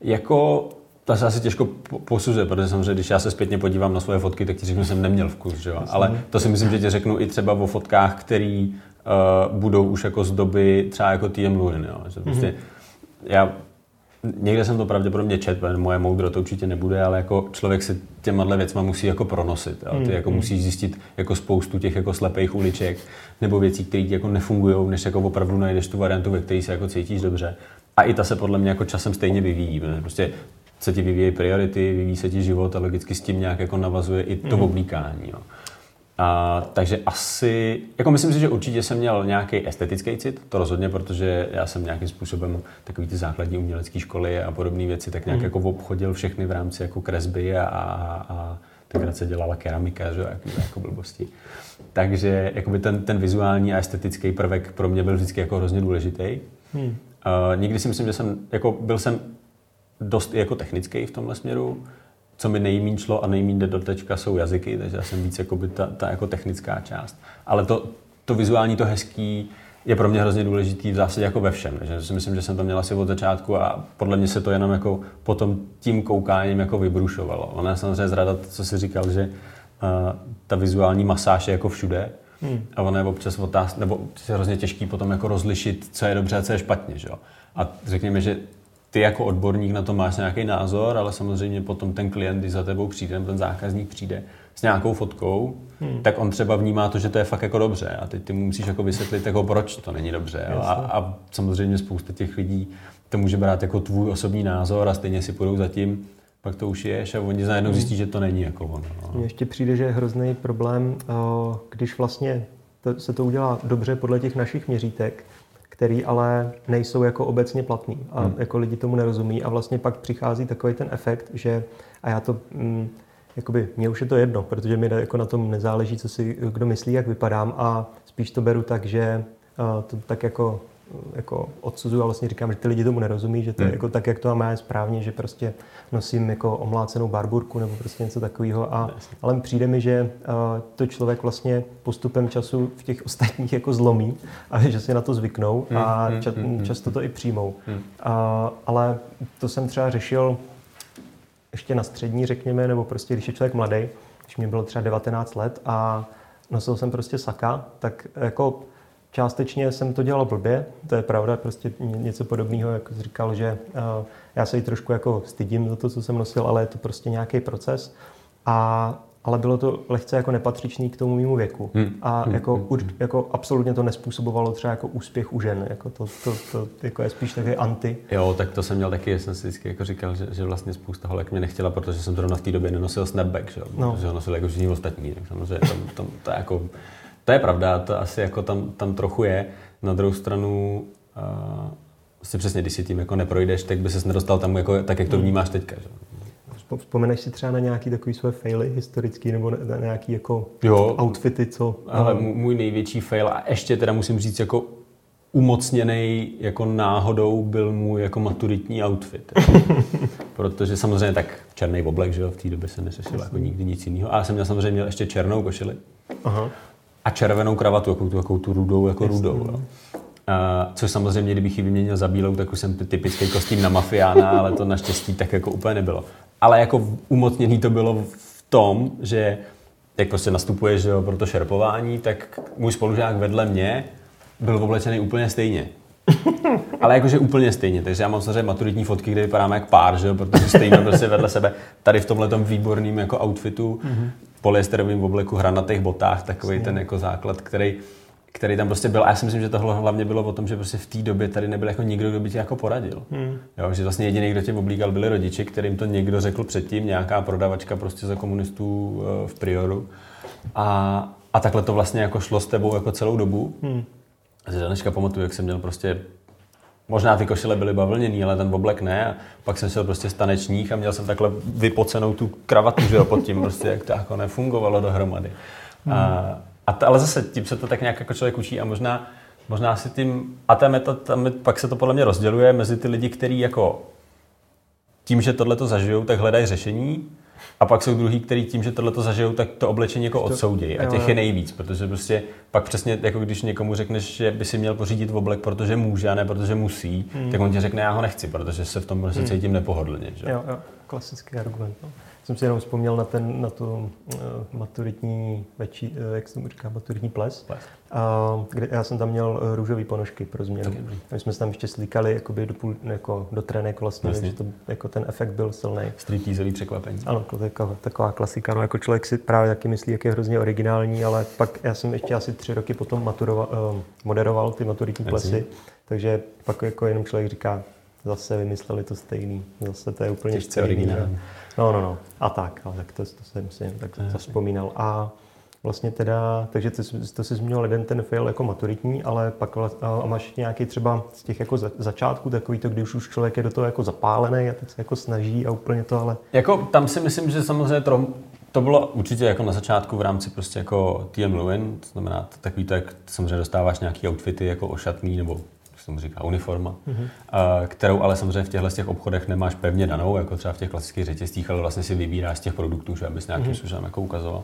Jako ta se asi těžko posuzuje, protože samozřejmě, když já se zpětně podívám na svoje fotky, tak ti řeknu, že jsem neměl vkus, že jo? Ale to si myslím, že ti řeknu i třeba o fotkách, který budou už jako z doby třeba jako T.M. Lewin, jo? Že prostě já někde jsem to pravděpodobně četl, moje moudro to určitě nebude, ale jako člověk se těmahle věcma musí jako pronosit. Jo? Ty jako musíš zjistit jako spoustu těch jako slepých uliček nebo věcí, které ti jako nefungujou, než jako opravdu najdeš tu variantu, ve které se jako cítíš dobře. A i ta se podle mě jako časem stejně vyvíjí. Prostě se ti vyvíjí priority, vyvíjí se ti život a logicky s tím nějak jako navazuje i to oblíkání. Jo? A, takže asi, jako myslím si, že určitě jsem měl nějaký estetický cit, to rozhodně, protože já jsem nějakým způsobem takový ty základní umělecké školy a podobné věci tak nějak jako obchodil všechny v rámci jako kresby a tenkrát se dělala keramika, že jako blbosti. Takže jakoby ten vizuální a estetický prvek pro mě byl vždycky jako hrozně důležitý. Někdy si myslím, že jsem, jako byl jsem dost jako technický v tomhle směru. Co mi nejmíň šlo a nejmíň jde do tečka jsou jazyky, takže já jsem víc jakoby ta jako technická část. Ale to vizuální, to hezký je pro mě hrozně důležitý v zásadě jako ve všem. Takže si myslím, že jsem to měl asi od začátku a podle mě se to jenom jako potom tím koukáním jako vybrušovalo. Ona je samozřejmě zrada, co jsi říkal, že ta vizuální masáž je jako všude. A ono je občas otázka, nebo je hrozně těžký potom jako rozlišit, co je dobře a co je špatně. Že? A řekněme, že ty jako odborník na to máš nějaký názor, ale samozřejmě potom ten klient, když za tebou přijde, ten zákazník přijde s nějakou fotkou, tak on třeba vnímá to, že to je fakt jako dobře a teď ty mu musíš jako vysvětlit, jako proč to není dobře. A samozřejmě spousta těch lidí to může brát jako tvůj osobní názor a stejně si půjdou za tím, pak to už ješ a oni najednou zjistí, že to není jako ono. Mně ještě přijde, že je hrozný problém, když vlastně se to udělá dobře podle těch našich měřítek, který ale nejsou jako obecně platný a jako lidi tomu nerozumí a vlastně pak přichází takový ten efekt, že a já to, jakoby mně už je to jedno, protože mi jako na tom nezáleží, co si kdo myslí, jak vypadám a spíš to beru tak, že to tak jako odsuzuju a vlastně říkám, že ty lidi tomu nerozumí, že to je jako tak, jak to mám, je správně, že prostě nosím jako omlácenou barburku nebo prostě něco takového. Ale přijde mi, že to člověk vlastně postupem času v těch ostatních jako zlomí a že si na to zvyknou a často to i přijmou. Ale to jsem třeba řešil ještě na střední, řekněme, nebo prostě když je člověk mladý, když mi bylo třeba 19 let a nosil jsem prostě saka, tak jako částečně jsem to dělal blbě, to je pravda, prostě něco podobného, jako jsi říkal, že já se i trošku jako stydím za to, co jsem nosil, ale je to prostě nějaký proces. Ale bylo to lehce jako nepatřičný k tomu mému věku. Jako absolutně to nespůsobovalo třeba jako úspěch u žen. Jako to jako je spíš takový anti. Jo, tak to jsem měl taky, já jsem si vždycky jako říkal, že vlastně spousta holek mě nechtěla, protože jsem zrovna v té době nenosil snapback, že no. Protože ho nosil jako všichni ostatní. Tak samozřejmě to jako... To je pravda, to asi jako tam trochu je. Na druhou stranu, si přesně, když si tím jako neprojdeš, tak by ses nedostal tam, jako, tak jak to vnímáš teďka. Že? Vzpomeneš si třeba na nějaký takový své faily historický, nebo na nějaký jako outfity, co? Ale můj největší fail, a ještě teda musím říct, jako umocněnej jako náhodou byl můj jako maturitní outfit. Protože samozřejmě tak černý oblek, že jo, v té době se neřešilo jako nikdy nic jiného. A já jsem měl samozřejmě ještě černou košili. Aha. A červenou kravatu, jakou tu rudou, jako rudou. Jo. Což samozřejmě, kdybych ji vyměnil za bílou, tak už jsem typický kostým na mafiána, ale to naštěstí tak jako úplně nebylo. Ale jako umocněný to bylo v tom, že jak prostě nastupuješ pro to šerpování, tak můj spolužák vedle mě byl oblečený úplně stejně. Ale jakože úplně stejně, takže já mám samozřejmě maturitní fotky, kde vypadáme jak pár, že jo, protože stejně prostě vedle sebe tady v tomhletom výborným jako outfitu, polyesterovým obleku, hranatých botách, takový ten jako základ, který tam prostě byl. A já si myslím, že tohle hlavně bylo o tom, že prostě v té době tady nebyl jako nikdo, kdo by tě jako poradil. Jo, že vlastně jediný, kdo tě oblíkal, byli rodiče, kterým to někdo řekl předtím, nějaká prodavačka prostě za komunistů v Prioru. A takhle to vlastně jako šlo s tebou jako celou dobu. Takže dneška pamatuju, jak jsem měl prostě, možná ty košile byly bavlněný, ale ten oblek ne. A pak jsem šel prostě stanečník a měl jsem takhle vypocenou tu kravatu, že jo, pod tím prostě, jak to jako nefungovalo dohromady. Ale zase tím se to tak nějak jako člověk učí a možná si tím, a tam pak se to podle mě rozděluje mezi ty lidi, kteří jako tím, že tohle to zažijou, tak hledají řešení. A pak jsou druhý, který tím, že tohle to zažijou, tak to oblečení jako odsoudějí. A těch je nejvíc, protože prostě pak přesně, jako když někomu řekneš, že by si měl pořídit oblek, protože může, a ne protože musí, tak on ti řekne, já ho nechci, protože se v tom prostě cítím nepohodlně. Že? Jo, jo, klasický argument. No. Jsem si jenom vzpomněl na tu maturitní večí, jak se tomu říká, maturitní ples. A kde já jsem tam měl růžové ponožky pro změnu. My jsme se tam ještě slíkali jakoby do trenek vlastně, že to, jako ten efekt byl silný. Streetízový překvapení. Ano, to je taková klasika. No, jako člověk si právě taky myslí, jak je hrozně originální, ale pak já jsem ještě asi 3 roky potom moderoval ty maturitní plesy, takže pak jako jenom člověk říká, zase vymysleli to stejný, zase to je úplně těžce originální. No. A tak, ale tak to jsem si tak vzpomínal. A vlastně teda, takže to jsi zmínil jeden ten fail jako maturitní, ale pak a máš nějaký třeba z těch jako začátků takový to, když už člověk je do toho jako zapálený a teď se jako snaží a úplně to, ale... Jako tam si myslím, že samozřejmě to bylo určitě jako na začátku v rámci prostě jako T.M. Lewin, to znamená takový to, jak samozřejmě dostáváš nějaký outfity jako ošatný nebo... tomu říká uniforma, kterou ale samozřejmě v těchto těch obchodech nemáš pevně danou, jako třeba v těch klasických řetězcích, ale vlastně si vybíráš z těch produktů, že abys nějakým způsobem jako ukazoval.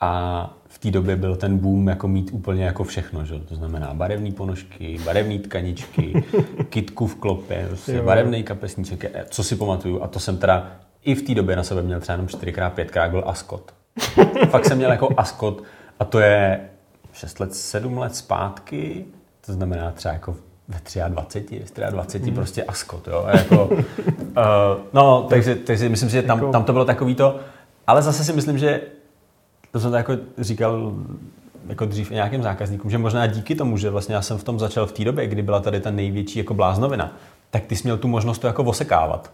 A v té době byl ten boom jako mít úplně jako všechno, že? To znamená barevné ponožky, barevné tkaničky, kytku v klopě, prostě barevný kapesníček, co si pamatuju, a to jsem teda i v té době na sebe měl třeba jenom 4x, 5x, byl ascot. Fakt jsem měl jako ascot a to je 6 let, 7 let zpátky, to znamená třeba jako ve 23, prostě ascot, jo, jako, no, takže myslím si, že tam to bylo takový to, ale zase si myslím, že to jsem to jako říkal jako dřív i nějakým zákazníkům, že možná díky tomu, že vlastně já jsem v tom začal v té době, kdy byla tady ta největší jako bláznovina, tak ty jsi měl tu možnost to jako osekávat.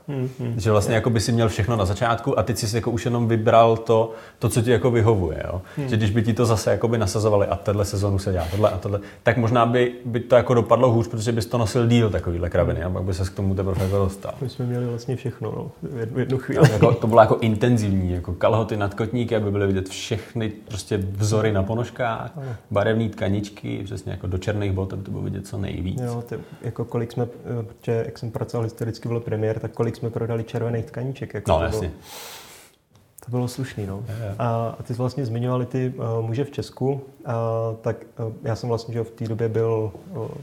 Že vlastně jako by si měl všechno na začátku a teď jsi jako už jenom vybral to co ti jako vyhovuje. Jo? Že když by ti to zase jako by nasazovali a tenhle sezonu se dělá tohle a tohle, tak možná by to jako dopadlo hůř, protože bys to nosil díl takovýhle kraviny a pak by ses k tomu teprve dostal. My jsme měli vlastně všechno v jednu chvíli. To bylo jako intenzivní, jako kalhoty nad kotníky, aby byly vidět všechny prostě vzory na ponožkách, barevné tkaničky, přesně jako do černých bot, aby to bylo vidět co nejvíc. Jo, jako kolik jsme jak jsem pracoval historicky v Le Premier, tak kolik jsme prodali červených tkaníček. Jako no, jasně. To bylo slušný, no. Je. A ty jsi vlastně zmiňovali ty Muže v Česku, tak já jsem vlastně, že v té době byl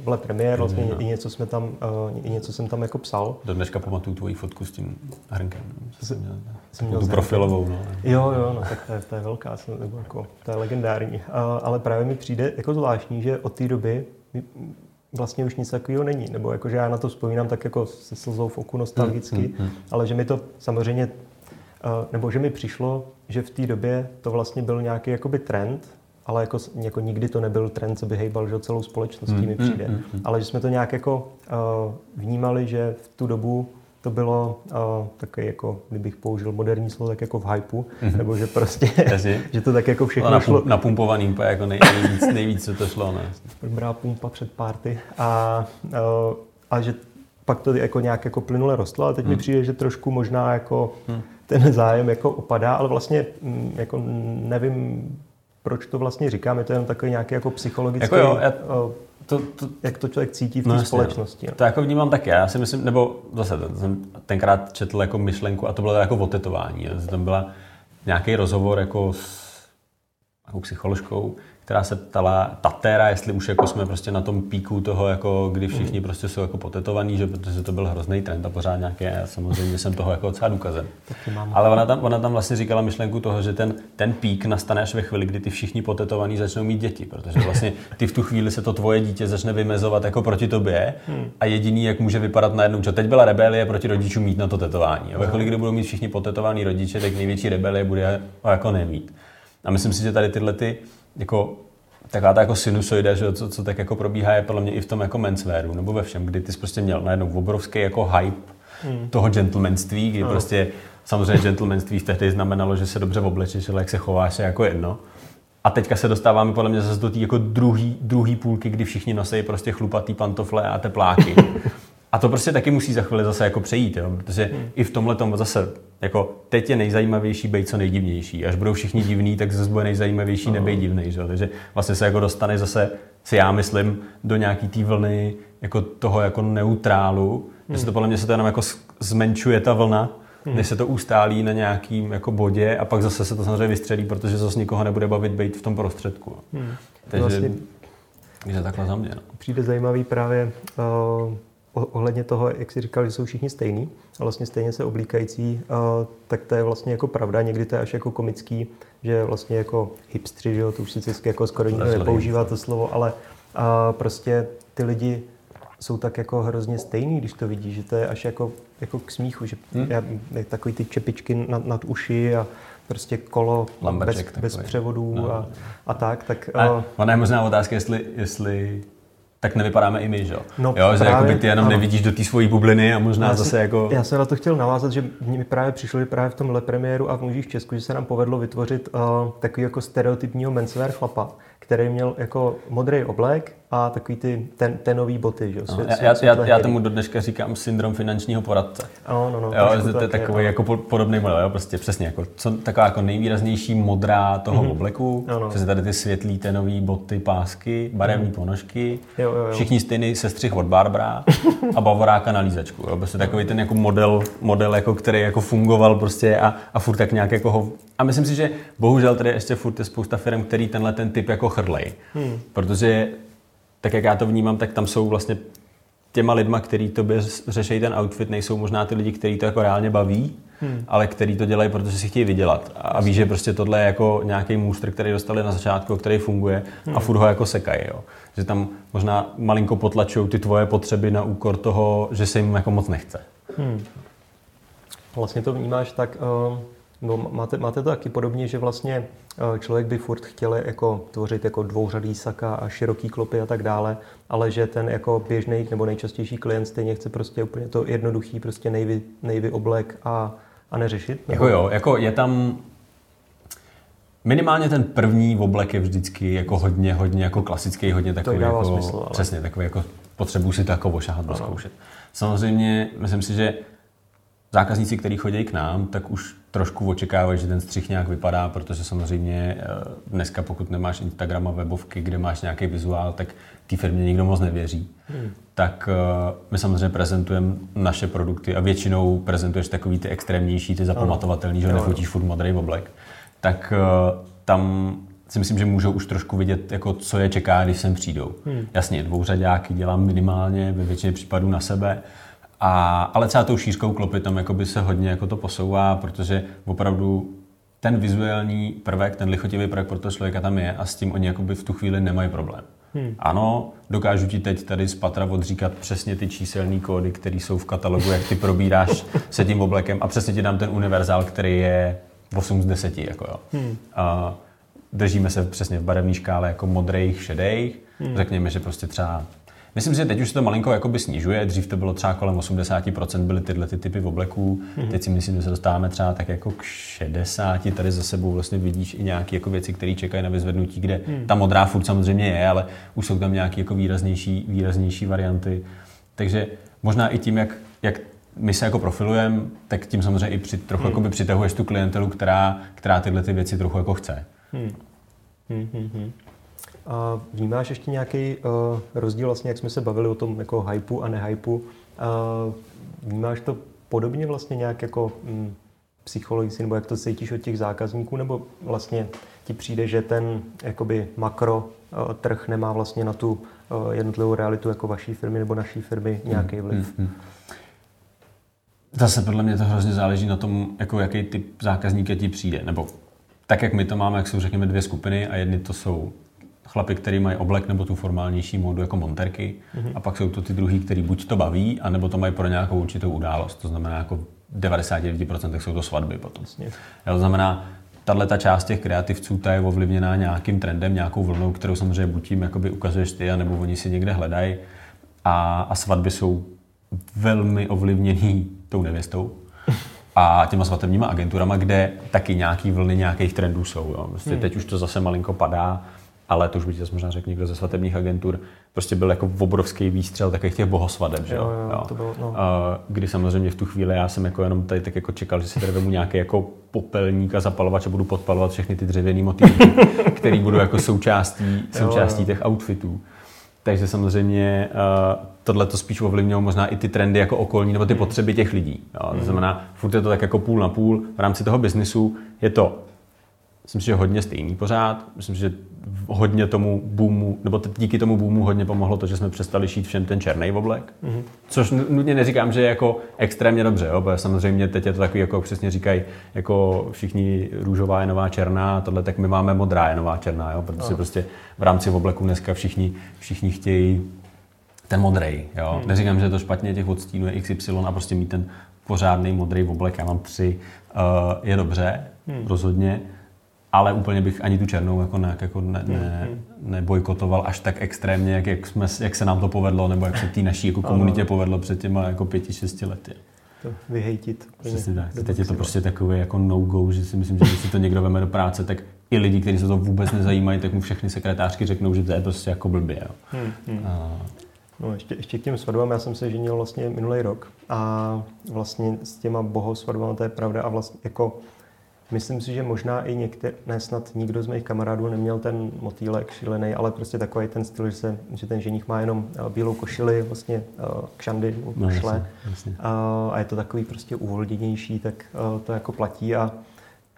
v Le Premier, vlastně i něco jsem tam jako psal. Do dneška pamatuju tvoji fotku s tím hrnkem. Jsem měl tu profilovou, no. Jo, no, tak to je velká, nebo jako, to je legendární. Ale právě mi přijde jako zvláštní, že od té doby vlastně už nic takového není, nebo jakože já na to vzpomínám tak jako se slzou v oku nostalgicky, ale že mi to samozřejmě, nebo že mi přišlo, že v té době to vlastně byl nějaký jakoby trend, ale jako nikdy to nebyl trend, co by hejbal, že celou společností mi přijde, ale že jsme to nějak jako vnímali, že v tu dobu to bylo taky jako, kdybych použil moderní slovo, tak jako v hypeu, nebo že prostě, že to tak jako všechno šlo. Napumpovaný, jako nejvíc co to šlo. Ne? Dobrá pumpa před party a že pak to jako nějak jako plynule rostlo, ale teď mi přijde, že trošku možná jako ten zájem jako opadá, ale vlastně jako nevím, proč to vlastně říkám, je to jenom takový nějaký jako psychologický... Jako jo, jak to člověk cítí v té společnosti. No. To jako vnímám taky. Já si myslím, nebo zase jsem tenkrát četl jako myšlenku a to bylo jako o tetování. Tam byla nějaký rozhovor jako s jako psycholožkou, která se ptala tatéra, jestli už jako jsme prostě na tom píku toho, jako kdy všichni prostě jsou jako potetovaní, že protože to byl hrozný trend a pořád nějaké, samozřejmě jsem toho jako docela důkazem. Ale ona tam vlastně říkala myšlenku toho, že ten pík nastane až ve chvíli, kdy ty všichni potetovaní začnou mít děti, protože vlastně ty v tu chvíli se to tvoje dítě začne vymezovat jako proti tobě a jediný, jak může vypadat najednou, že teď byla rebelie proti rodičům mít na to tetování. A ve chvíli, kdy budou mít všichni potetovaní rodiče, tak největší rebelie bude jako nemít. A myslím si, že tady tyhle jako taková ta jako sinusoida, že co tak jako probíhá, je podle mě i v tom jako menswearu, nebo ve všem, kdy ty jsi prostě měl najednou obrovský jako hype toho gentlemanství, kdy prostě samozřejmě gentlemanství tehdy znamenalo, že se dobře oblečeš, ale jak se chováš, je jako jedno. A teďka se dostáváme podle mě zase do té jako druhý půlky, kdy všichni nosejí prostě chlupatý pantofle a tepláky. A to prostě taky musí za chvíli zase jako přejít, jo? Protože i v tomhletom zase jako teď je nejzajímavější být co nejdivnější. Až budou všichni divní, tak zase bude nejzajímavější nebejt divnej, že? Takže vlastně se jako dostane zase, si já myslím, do nějaký té vlny jako toho jako neutrálu. Že se to podle mě se to jenom jako zmenšuje ta vlna než se to ustálí na nějakým jako bodě a pak zase se to samozřejmě vystřelí, protože zase nikoho nebude bavit být v tom prostředku. Takže vlastně, takhle za mě. No. Přijde zajímavý právě ohledně toho, jak jsi říkal, že jsou všichni stejní a vlastně stejně se oblíkající, tak to je vlastně jako pravda. Někdy to je až jako komický, že vlastně jako hipstři, že jo, to už si vždycky jako skoro nikdo nepoužívá to slovo, ale prostě ty lidi jsou tak jako hrozně stejný, když to vidíš, že to je až jako k smíchu, že takový ty čepičky nad uši a prostě kolo bez převodů a tak. Ona je možná otázka, jestli tak nevypadáme i my, že? No, jo, že jakoby ty jenom nevidíš do té svojí bubliny a možná zase jako... Já jsem na to chtěl navázat, že mi právě přišlo, že právě v tom Le Premiéru a v Mužích v Česku, že se nám povedlo vytvořit takový jako stereotypního menswear chlapa, který měl jako modrý oblek a takový ty tenový boty, že jo? Já tomu do dneška říkám syndrom finančního poradce. Jo, to je takový jako podobný model, jo? Prostě přesně, jako taková jako nejvýraznější modrá toho obleku, přesně tady ty světlý tenový boty, pásky, barevné ponožky, všichni stejný sestřih od Barbara a bavoráka na lízačku, jo? Prostě takový ten jako model jako, který jako fungoval prostě a furt tak nějak jako ho... A myslím si, že bohužel tady ještě furt je spousta firm, který tenhle ten typ jako chrlej. Protože tak jak já to vnímám, tak tam jsou vlastně těma lidma, který tobě řešejí ten outfit, nejsou možná ty lidi, kteří to jako reálně baví, ale kteří to dělají, protože si chtějí vydělat. A ví, že prostě tohle je jako nějaký můstr, který dostali na začátku, který funguje a furt ho jako sekají. Jo. Že tam možná malinko potlačují ty tvoje potřeby na úkor toho, že se jim jako moc nechce. Vlastně to vnímáš tak... No, máte to taky podobně, že vlastně člověk by furt chtěl jako tvořit jako dvouřadý saka a široký klopy a tak dále, ale že ten jako běžný nebo nejčastější klient stejně chce prostě úplně to jednoduchý, prostě nejvy oblek a neřešit? Nebo? Jako jo, jako je tam minimálně ten první oblek je vždycky jako hodně jako klasický, hodně takový jako smysl, ale... přesně takový jako potřebuji si to jako ošahat, zkoušet. Samozřejmě, myslím si, že zákazníci, kteří chodí k nám, tak už trošku očekávají, že ten střih nějak vypadá, protože samozřejmě dneska, pokud nemáš Instagram a webovky, kde máš nějaký vizuál, tak té firmě nikdo moc nevěří. Tak my samozřejmě prezentujeme naše produkty a většinou prezentuješ takový ty extrémnější, ty zapamatovatelný, že nefotíš furt modrý oblek. Tak tam si myslím, že můžou už trošku vidět, jako, co je čeká, když sem přijdou. Jasně, dvouřaďáky dělám minimálně, ve většině případů na sebe. Ale třeba tou šířkou klopy tam jakoby se hodně jako to posouvá, protože opravdu ten vizuální prvek, ten lichotivý prvek pro toho člověka tam je a s tím oni jakoby v tu chvíli nemají problém. Ano, dokážu ti teď tady z patra odříkat přesně ty číselné kódy, které jsou v katalogu, jak ty probíráš se tím oblekem a přesně ti dám ten univerzál, který je 8 z 10. Jako jo. Držíme se přesně v barevné škále jako modrejch, šedejch, řekněme, že prostě třeba myslím si, že teď už se to malinko jakoby snižuje, dřív to bylo třeba kolem 80% byly tyhle ty typy obleků, teď si myslím, že se dostáváme třeba tak jako k 60, tady za sebou vlastně vidíš i nějaké jako věci, které čekají na vyzvednutí, kde ta modrá furt samozřejmě je, ale už jsou tam nějaké jako výraznější varianty, takže možná i tím, jak my se jako profilujeme, tak tím samozřejmě i trochu jakoby přitahuješ tu klientelu, která tyhle ty věci trochu jako chce. A vnímáš ještě nějaký rozdíl, vlastně, jak jsme se bavili o tom jako hypu a nehypu? Vnímáš to podobně vlastně nějak jako psychologicky, nebo jak to cítíš od těch zákazníků, nebo vlastně ti přijde, že ten jakoby makro trh nemá vlastně na tu jednotlivou realitu jako vaší firmy nebo naší firmy nějaký vliv? Zase podle mě to hrozně záleží na tom, jako jaký typ zákazníka ti přijde, nebo tak, jak my to máme, jak jsou řekněme dvě skupiny a jedny to jsou chlapy, který mají oblek nebo tu formálnější módu jako monterky a pak jsou to ty druhý, který buď to baví, anebo to mají pro nějakou určitou událost. To znamená jako 99% jsou to svatby potom. Jo, to znamená, tato část těch kreativců ta je ovlivněná nějakým trendem, nějakou vlnou, kterou samozřejmě buď jim jakoby ukazuješ ty, anebo oni si někde hledají a svatby jsou velmi ovlivněný tou nevěstou a těma svatebníma agenturama, kde taky nějaký vlny nějakých trendů jsou. Jo. Prostě teď už to zase malinko padá. Ale to už by ti možná řekl někdo ze svatebních agentur, prostě byl jako obrovský výstřel takových těch bohosvadeb, že jo? To bylo, no. Kdy samozřejmě v tu chvíli já jsem jako jenom tady tak jako čekal, že si tady vemu nějaký jako popelník a zapalovač a budu podpalovat všechny ty dřevěný motivy, které budou jako součástí těch outfitů. Takže samozřejmě tohle to spíš ovlivňuje možná i ty trendy jako okolní nebo ty potřeby těch lidí. Jo. To znamená, furt je to tak jako půl na půl. V rámci toho biznisu je to, myslím si, že hodně stejný pořád. Myslím si, že hodně tomu boomu, nebo díky tomu boomu hodně pomohlo to, že jsme přestali šít všem ten černý oblek. Což nutně neříkám, že je jako extrémně dobře, jo, protože samozřejmě teď je to takový, jako přesně říkají, jako všichni růžová je nová černá, tohle, tak my máme modrá je nová černá, jo, protože prostě v rámci obleku dneska všichni chtějí ten modrej, jo. Neříkám, že je to špatně, těch odstínů je XY a prostě mít ten pořádný modrý oblek, já mám 3, je dobře, rozhodně. Ale úplně bych ani tu černou jako nebojkotoval až tak extrémně, jak se nám to povedlo, nebo jak se té naší jako komunitě povedlo před těma jako 5-6 lety. To vyhejtit. Přesně tak. Teď je to prostě takové jako no-go, že si myslím, že když si to někdo veme do práce, tak i lidi, kteří se to vůbec nezajímají, tak mu všechny sekretářky řeknou, že to je prostě jako blbě. Jo. No, ještě k těm svatbám, já jsem se ženil vlastně minulý rok a vlastně s těma bohosvatbama to je pravda a vlastně jako myslím si, že možná i snad nikdo z mých kamarádů neměl ten motýlek šílený, ale prostě takový ten styl, že ten ženich má jenom bílou košili, vlastně kšandy, košle. A je to takový prostě uvolněnější, tak to jako platí a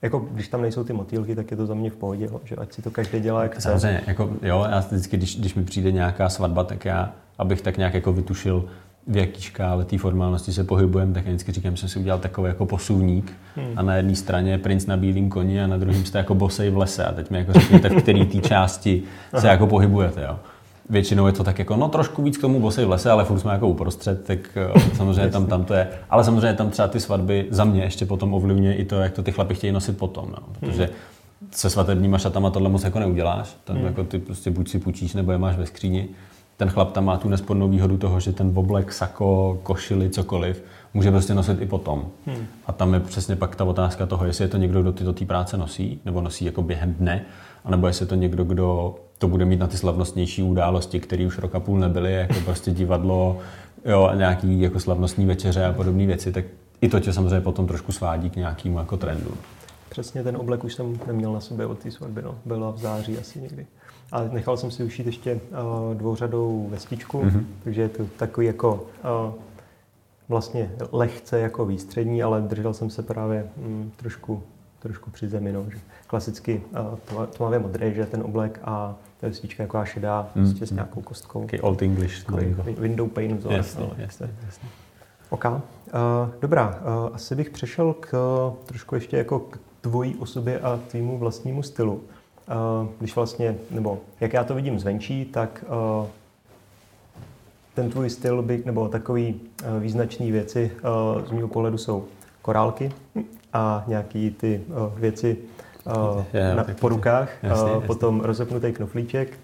jako, když tam nejsou ty motýlky, tak je to za mě v pohodě, že ať si to každý dělá, jak chce. Samozřejmě, jako, jo, já vždycky, když mi přijde nějaká svatba, tak já, abych tak nějak jako vytušil, v jaký škále té formálnosti se pohybujeme, tak já vždycky říkám, že jsem si udělal takový jako posuvník a na jedné straně princ na bílém koni a na druhém jste jako bosej v lese a teď mi jako řekněte, v který té části se jako pohybujete. Jo. Většinou je to tak jako, no trošku víc k tomu bosej v lese, ale furt jsme jako uprostřed, tak samozřejmě tam to je. Ale samozřejmě tam třeba ty svatby za mě ještě potom ovlivňuje i to, jak to ty chlapi chtějí nosit potom, no, protože se svatebníma šatama tohle moc jako neuděláš, tam jako ty prostě buď si půjčíš, nebo je máš ve skříni. Ten chlap tam má tu nespornou výhodu toho, že ten oblek, sako, košili, cokoliv, může prostě nosit i potom. A tam je přesně pak ta otázka toho, jestli je to někdo, kdo ty do té práce nosí, nebo nosí jako během dne, anebo jestli je to někdo, kdo to bude mít na ty slavnostnější události, které už rok a půl nebyly, jako prostě divadlo, jo, nějaký jako slavnostní večeře a podobné věci, tak i to tě samozřejmě potom trošku svádí k nějakému jako trendu. Přesně ten oblek už jsem neměl na sobě od té svatby, no. Byla v září asi někdy. A nechal jsem si ušít ještě dvouřadou vestičku, takže je to takový jako vlastně lehce jako výstřední, ale držel jsem se právě trošku při zemi, no, že klasicky tmavě modré, že ten oblek a ta vestička jako šedá prostě s nějakou kostkou. Taky old English. Window pane vzor. Jasně. OK. Dobrá, asi bych přešel k trošku ještě jako k tvojí osobě a tvýmu vlastnímu stylu. Když vlastně, nebo jak já to vidím zvenčí, tak ten tvůj styl by, nebo takový význačný věci z mého pohledu jsou korálky a nějaký ty věci po rukách, potom rozepnutý knoflíček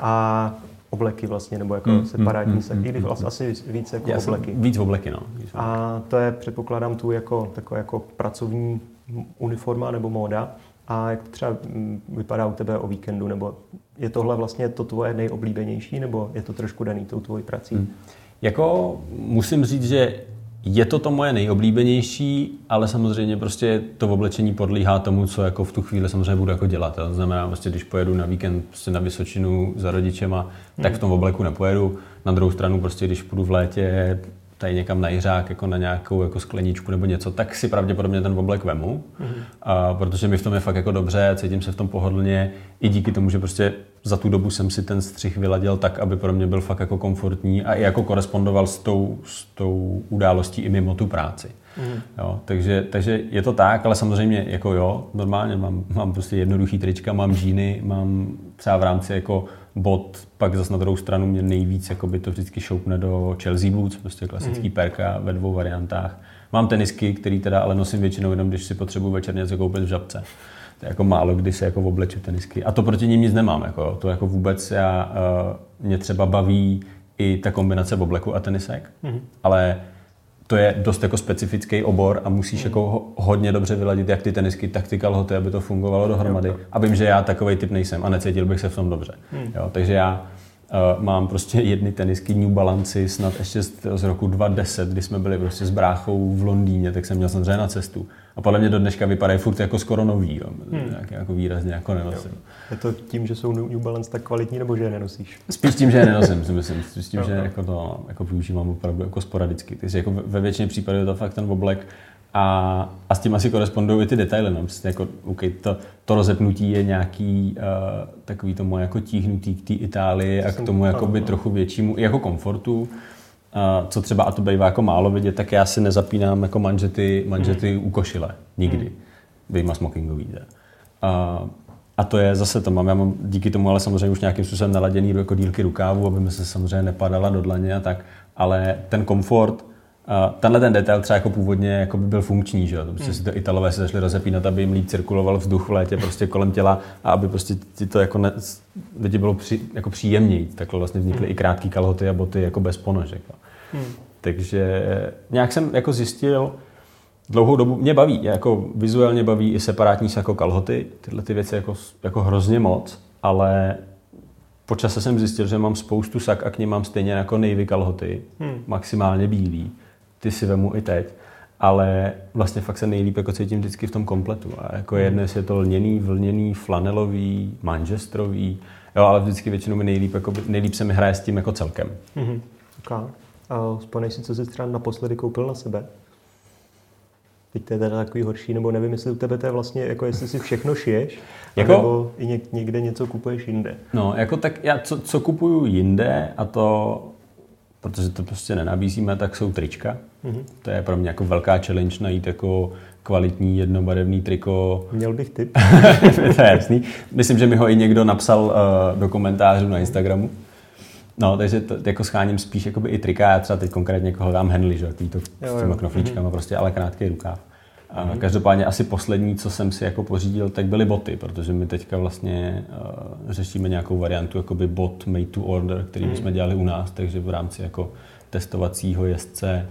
a obleky vlastně, nebo jako separátní saky, vlastně asi víc jako obleky. Víc obleky, no. A to je, předpokládám, tu jako taková jako pracovní uniforma nebo móda. A jak to třeba vypadá u tebe o víkendu, nebo je tohle vlastně to tvoje nejoblíbenější, nebo je to trošku daný tou tvojí prací? Jako musím říct, že je to moje nejoblíbenější, ale samozřejmě prostě to oblečení podlíhá tomu, co jako v tu chvíli samozřejmě budu jako dělat. To znamená, prostě, když pojedu na víkend prostě na Vysočinu za rodičema, tak v tom obleku nepojedu. Na druhou stranu prostě, když půjdu v létě tady někam na Jiřák, jako na nějakou jako skleničku nebo něco, tak si pravděpodobně ten oblek vemu, protože mi v tom je fakt jako dobře, cítím se v tom pohodlně i díky tomu, že prostě za tu dobu jsem si ten střih vyladil tak, aby pro mě byl fakt jako komfortní a i jako korespondoval s tou událostí i mimo tu práci. Jo, takže je to tak, ale samozřejmě jako jo, normálně mám prostě jednoduchý trička, mám džíny, mám třeba v rámci jako bot, pak zase na druhou stranu mě nejvíc jakoby to vždycky šoupne do Chelsea boots, prostě klasický perka ve dvou variantách. Mám tenisky, který teda ale nosím většinou jenom, když si potřebuji večerně něco koupit v Žabce. To je jako málo, kdy se jako obleču tenisky. A to proti nim nic nemám, jako to jako vůbec mě třeba baví i ta kombinace obleku a tenisek, ale to je dost jako specifický obor a musíš jako hodně dobře vyladit jak ty tenisky, tak ty kalhoty, aby to fungovalo dohromady. A vím, že já takovej typ nejsem a necítil bych se v tom dobře. Jo, takže já mám prostě jedny tenisky New Balance, snad ještě z roku 2010, kdy jsme byli prostě s bráchou v Londýně, tak jsem měl samozřejmě na cestu. a podle mě do dneška vypadají furt jako skoro nový, jo. Jako výrazně jako nenosím. Jo. Je to tím, že jsou New Balance tak kvalitní, nebo že je nenosíš? Spíš tím, že je nenosím, si myslím. Spíš tím, že jako to jako využívám opravdu jako sporadicky. Takže jako ve většině případů je to fakt ten oblek a s tím asi korespondují i ty detaily. No. Prostě jako, okay, to rozepnutí je nějaký takový to moje jako tíhnutí k té Itálii a k tomu jakoby trochu většímu jako komfortu. Co třeba, a to bývá jako málo vidět, tak já si nezapínám jako manžety u košile. Nikdy. Vyjma smokingový. A to je zase to mám. Já mám díky tomu ale samozřejmě už nějakým způsobem naladěný jako dílky rukávu, aby mi se samozřejmě nepadala do dlaně a tak. Ale ten komfort, tenhle ten detail třeba jako původně jako by byl funkční, že jo? To prostě si to Italové se začali rozepínat, aby jim líp cirkuloval vzduch v létě prostě kolem těla a aby prostě ti to jako ti bylo jako příjemněji. Takhle vlastně vznikly i krátké kalhoty a boty jako bez ponožek. Takže nějak jsem jako zjistil dlouhou dobu, mě baví, jako vizuálně baví i separátní sako kalhoty, tyhle ty věci jako hrozně moc, ale po čase jsem zjistil, že mám spoustu sak a k nim mám stejně jako navy kalhoty, maximálně bílý. Ty si vemu i teď, ale vlastně fakt se nejlíp jako cítím vždycky v tom kompletu. A jako jedno, jestli je to lněný, vlněný, flanelový, manžestrový, jo, ale vždycky většinou mi nejlíp se mi hraje s tím jako celkem. Okay. A vzpomenej si, co jsi třeba naposledy koupil na sebe? Teď to je teda takový horší, nebo nevím, jestli u tebe to je vlastně, jako jestli si všechno šiješ, jako? Nebo i někde něco kupuješ jinde. No, jako tak já co kupuju jinde a to... Protože to prostě nenabízíme, tak jsou trička. To je pro mě jako velká challenge najít jako kvalitní jednobarevný triko. Měl bych tip. To je jasný. Myslím, že mi ho i někdo napsal do komentářů na Instagramu. No, takže to, jako scháním spíš jakoby i trika. Já třeba teď konkrétně hledám Henley, že? Takový to s těma knoflíčkama, prostě, ale krátký rukáv. Každopádně asi poslední, co jsem si jako pořídil, tak byly boty, protože my teďka vlastně řešíme nějakou variantu jakoby bot made to order, který jsme dělali u nás, takže v rámci jako testovacího jezdce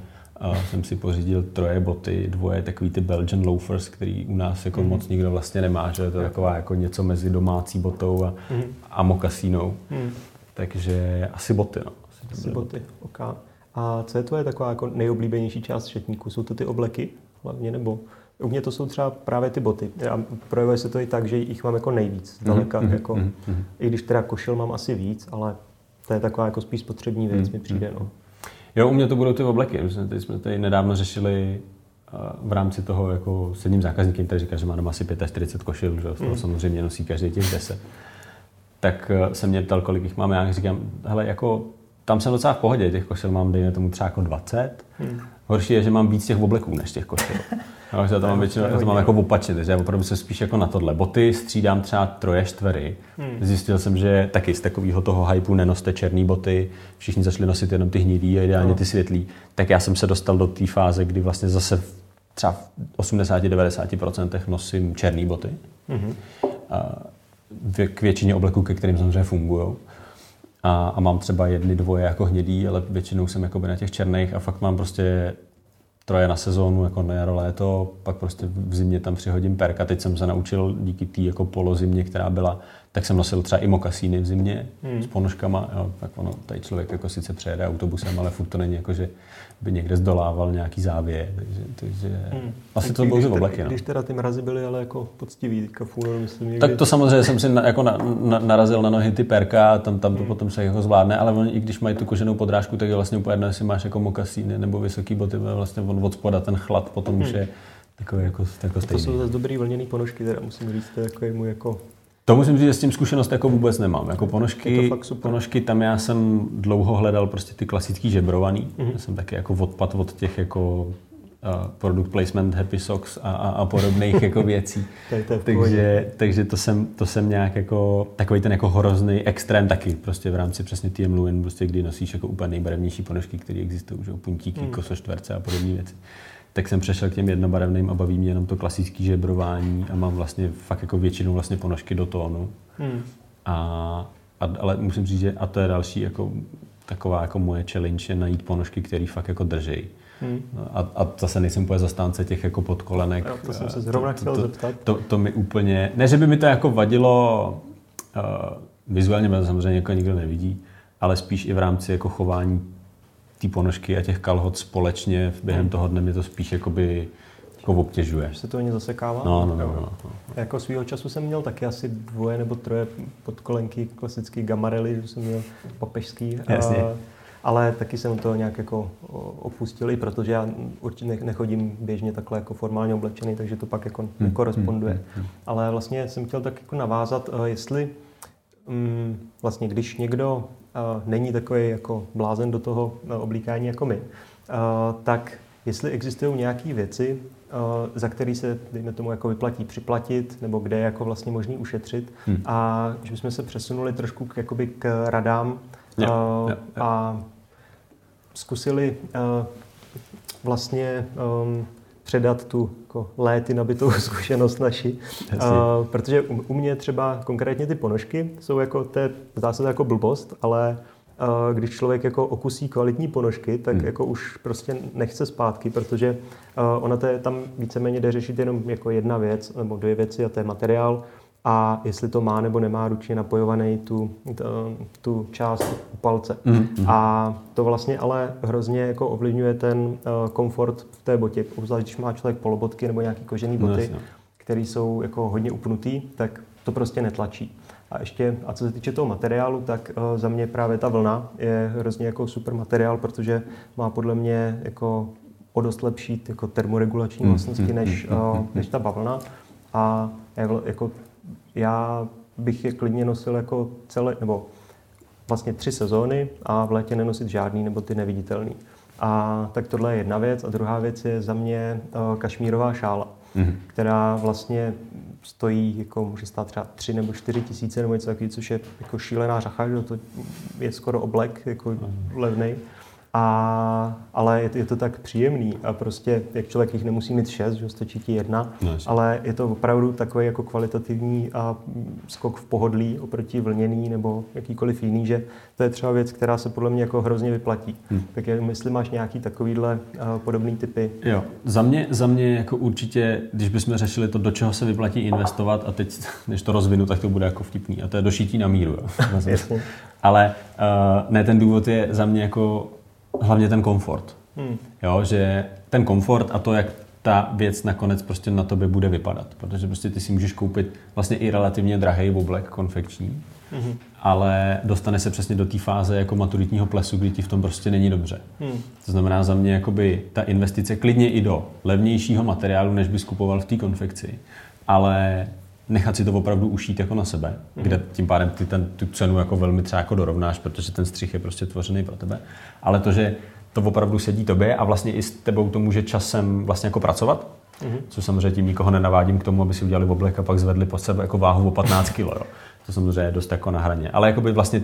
jsem si pořídil 3 boty, 2 takový ty Belgian loafers, který u nás jako moc nikdo vlastně nemá, že to je taková jako něco mezi domácí botou a mokasínou. Takže asi boty, no. Asi boty. Okay. A co je tvoje taková jako nejoblíbenější část šatníku? Jsou to ty obleky? Hlavně, nebo u mě to jsou třeba právě ty boty. A projevuje se to i tak, že jich mám jako nejvíc. Daleka, jako, i když teda košil mám asi víc, ale to je taková jako spíš spotřební věc, mi přijde. No. Jo, u mě to budou ty obleky. My jsme tady nedávno řešili v rámci toho jako s jedním zákazníkem, který říká, že má doma asi 45 košil, že? Z toho samozřejmě nosí každý těch 10. Tak se mě ptal, kolik jich mám. Já říkám, hele, jako tam jsem docela v pohodě, těch košil mám dejme tomu třeba jako 20. Horší je, že mám víc těch obleků než těch košil. Takže já to mám většinou, to mám jako opačně, takže já opravdu jsem spíš jako na tohle. Boty střídám třeba 3, 4. Zjistil jsem, že taky z takového toho hypu nenoste černé boty, všichni začali nosit jenom ty hnědý a ideálně ty světlý. Tak já jsem se dostal do té fáze, kdy vlastně zase třeba v 80-90% nosím černé boty. K většině obleků, ke kterým samozřejmě fungujou. A mám třeba 1, 2 jako hnědý, ale většinou jsem jakoby na těch černých a fakt mám prostě 3 na sezónu, jako na jaro, léto, pak prostě v zimě tam přihodím perka. Teď jsem se naučil díky té jako polozimě, která byla, tak jsem nosil třeba i mokasíny v zimě s ponožkama, jo, tak ono, tady člověk jako sice přejede autobusem, ale furt to není jako, že by někde zdolával nějaký závěr, takže asi to budou obleky. Když teda ty mrazy byly ale jako poctivý, kafůr, myslím někdy. Tak to samozřejmě jsem si jako narazil na nohy ty perka a tam to potom se jako zvládne, ale on, i když mají tu koženou podrážku, tak je vlastně úplně jedno, jestli máš jako mokasíny nebo vysoký boty, vlastně od spoda ten chlad potom už je takový jako stejný. To jsou zase dobrý vlněný ponožky, teda musím říct, to je jako to musím říct, že s tím zkušenost jako vůbec nemám. Jako ponožky tam já jsem dlouho hledal prostě ty klasický žebrovaný. Já jsem taky jako odpad od těch jako product placement happy socks a podobných jako věcí. takže to jsem nějak jako takový ten jako hrozný extrém taky prostě v rámci přesně T.M. Lewin, prostě kdy nosíš jako úplně nejbarevnější ponožky, které existují, že puntíky, kosoštverce a podobné věci. Tak jsem přešel k těm jednobarevným a baví mě jenom to klasické žebrování a mám vlastně fakt jako většinou vlastně ponožky do tónu. Ale musím říct, že a to je další jako taková jako moje challenge je najít ponožky, které fakt jako drží. A zase nejsem úplně zastánce těch jako podkolenek. Jo, to jsem se zrovna chtěl zeptat. To mi úplně, ne, že by mi to jako vadilo vizuálně, protože samozřejmě jako nikdo nevidí, ale spíš i v rámci jako chování ty ponožky a těch kalhot společně během toho dne mě to spíš jakoby jako obtěžuje. Že se to o ně zasekává? No. Jako svýho času jsem měl taky asi 2 nebo 3 podkolenky, klasický gamarely, že jsem měl papežský. Jasně. Ale taky jsem to nějak jako opustil, i protože já určitě nechodím běžně takhle jako formálně oblečený, takže to pak jako nekoresponduje. Ale vlastně jsem chtěl tak jako navázat, jestli vlastně když někdo není takový jako blázen do toho oblíkání jako my, tak jestli existují nějaké věci, za které se, dejme tomu, jako vyplatí připlatit, nebo kde je jako vlastně možný ušetřit. A že bychom se přesunuli trošku k radám a zkusili vlastně předat tu jako léty nabitou zkušenost naši. Protože u mě třeba konkrétně ty ponožky jsou jako, zdá se to jako blbost, ale když člověk jako okusí kvalitní ponožky, tak jako už prostě nechce zpátky, protože ona tam víceméně jde řešit jenom jako jedna věc nebo dvě věci, a to je materiál a jestli to má nebo nemá ručně napojovaný tu část u palce. A to vlastně ale hrozně jako ovlivňuje ten komfort v té botě, obzvlášť když má člověk polobotky nebo nějaký kožený boty, které jsou jako hodně upnutý, tak to prostě netlačí. A co se týče toho materiálu, tak za mě právě ta vlna je hrozně jako super materiál, protože má podle mě jako o dost lepší jako termoregulační vlastnosti než ta bavlna. A jako já bych je klidně nosil jako nebo vlastně 3 sezóny a v létě nenosit žádný nebo ty neviditelný. A tak tohle je jedna věc. A druhá věc je za mě kašmírová šála, která vlastně stojí, jako může stát třeba 3 nebo 4 tisíce nebo něco takový, což je jako šílená řacha, že to je skoro oblek, jako levnej. Ale je to tak příjemný a prostě, jak člověk jich nemusí mít 6, že stačí ti 1, ale je to opravdu takový jako kvalitativní a skok v pohodlí oproti vlněný nebo jakýkoliv jiný, že to je třeba věc, která se podle mě jako hrozně vyplatí. Tak jestli máš nějaký takovýhle podobný typy. Jo, za mě jako určitě, když bychom řešili to, do čeho se vyplatí investovat, a teď, než to rozvinu, tak to bude jako vtipný, a to je do šití na míru. Jo. Ale ne, ten důvod je za mě jako hlavně ten komfort. Jo, že ten komfort a to, jak ta věc nakonec prostě na tobě bude vypadat. Protože prostě ty si můžeš koupit vlastně i relativně drahej oblek konfekční, ale dostane se přesně do té fáze jako maturitního plesu, kdy ti v tom prostě není dobře. To znamená za mě jakoby ta investice klidně i do levnějšího materiálu, než bys kupoval v té konfekci, ale nechat si to opravdu ušít jako na sebe, kde tím pádem ty tu cenu jako velmi třeba jako dorovnáš, protože ten střih je prostě tvořený pro tebe. Ale to, že to opravdu sedí tobě a vlastně i s tebou to může časem vlastně jako pracovat, což samozřejmě tím nikoho nenavádím k tomu, aby si udělali oblek a pak zvedli pod sebe jako váhu o 15 kg. To samozřejmě je dost jako na hraně. Ale jakoby vlastně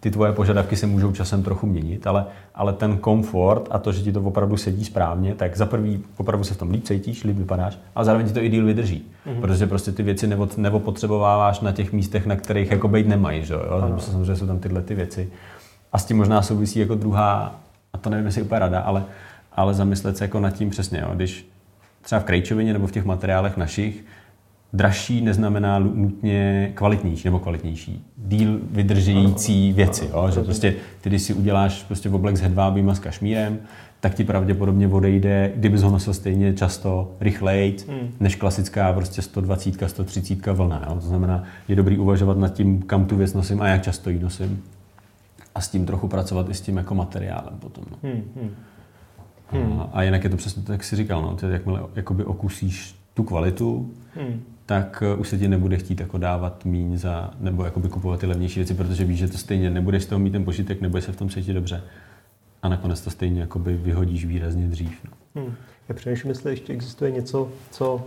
ty tvoje požadavky se můžou časem trochu měnit, ale ten komfort a to, že ti to opravdu sedí správně, tak za prvý opravdu se v tom líp cítíš, líp vypadáš, ale zároveň ti to i díl vydrží. Protože prostě ty věci nepotřebováváš na těch místech, na kterých jako bejt nemají, že jo? Prostě samozřejmě jsou tam tyhle ty věci. A s tím možná souvisí jako druhá, a to nevím, jestli úplně rada, ale zamyslet se jako nad tím přesně, jo? Když třeba v krejčovině nebo v těch materiálech našich dražší neznamená nutně kvalitnější nebo kvalitnější. Díl vydržející věci. Jo? Že prostě ty, když si uděláš prostě oblek s hedvábím a s kašmírem, tak ti pravděpodobně odejde, kdybys ho nosil stejně často, rychleji, než klasická prostě 120, 130 vlna. Jo? To znamená, je dobrý uvažovat nad tím, kam tu věc nosím a jak často ji nosím. A s tím trochu pracovat i s tím jako materiálem potom. No. A jinak je to přesně tak, jak jsi říkal. No? Ty jakmile jakoby okusíš tu kvalitu, tak už se ti nebude chtít jako dávat míň za, nebo jakoby kupovat ty levnější věci, protože víš, že to stejně nebudeš z toho mít ten požitek, nebudeš se v tom cítit dobře. A nakonec to stejně jakoby vyhodíš výrazně dřív. No. Já přemýšlím, jestli ještě existuje něco, co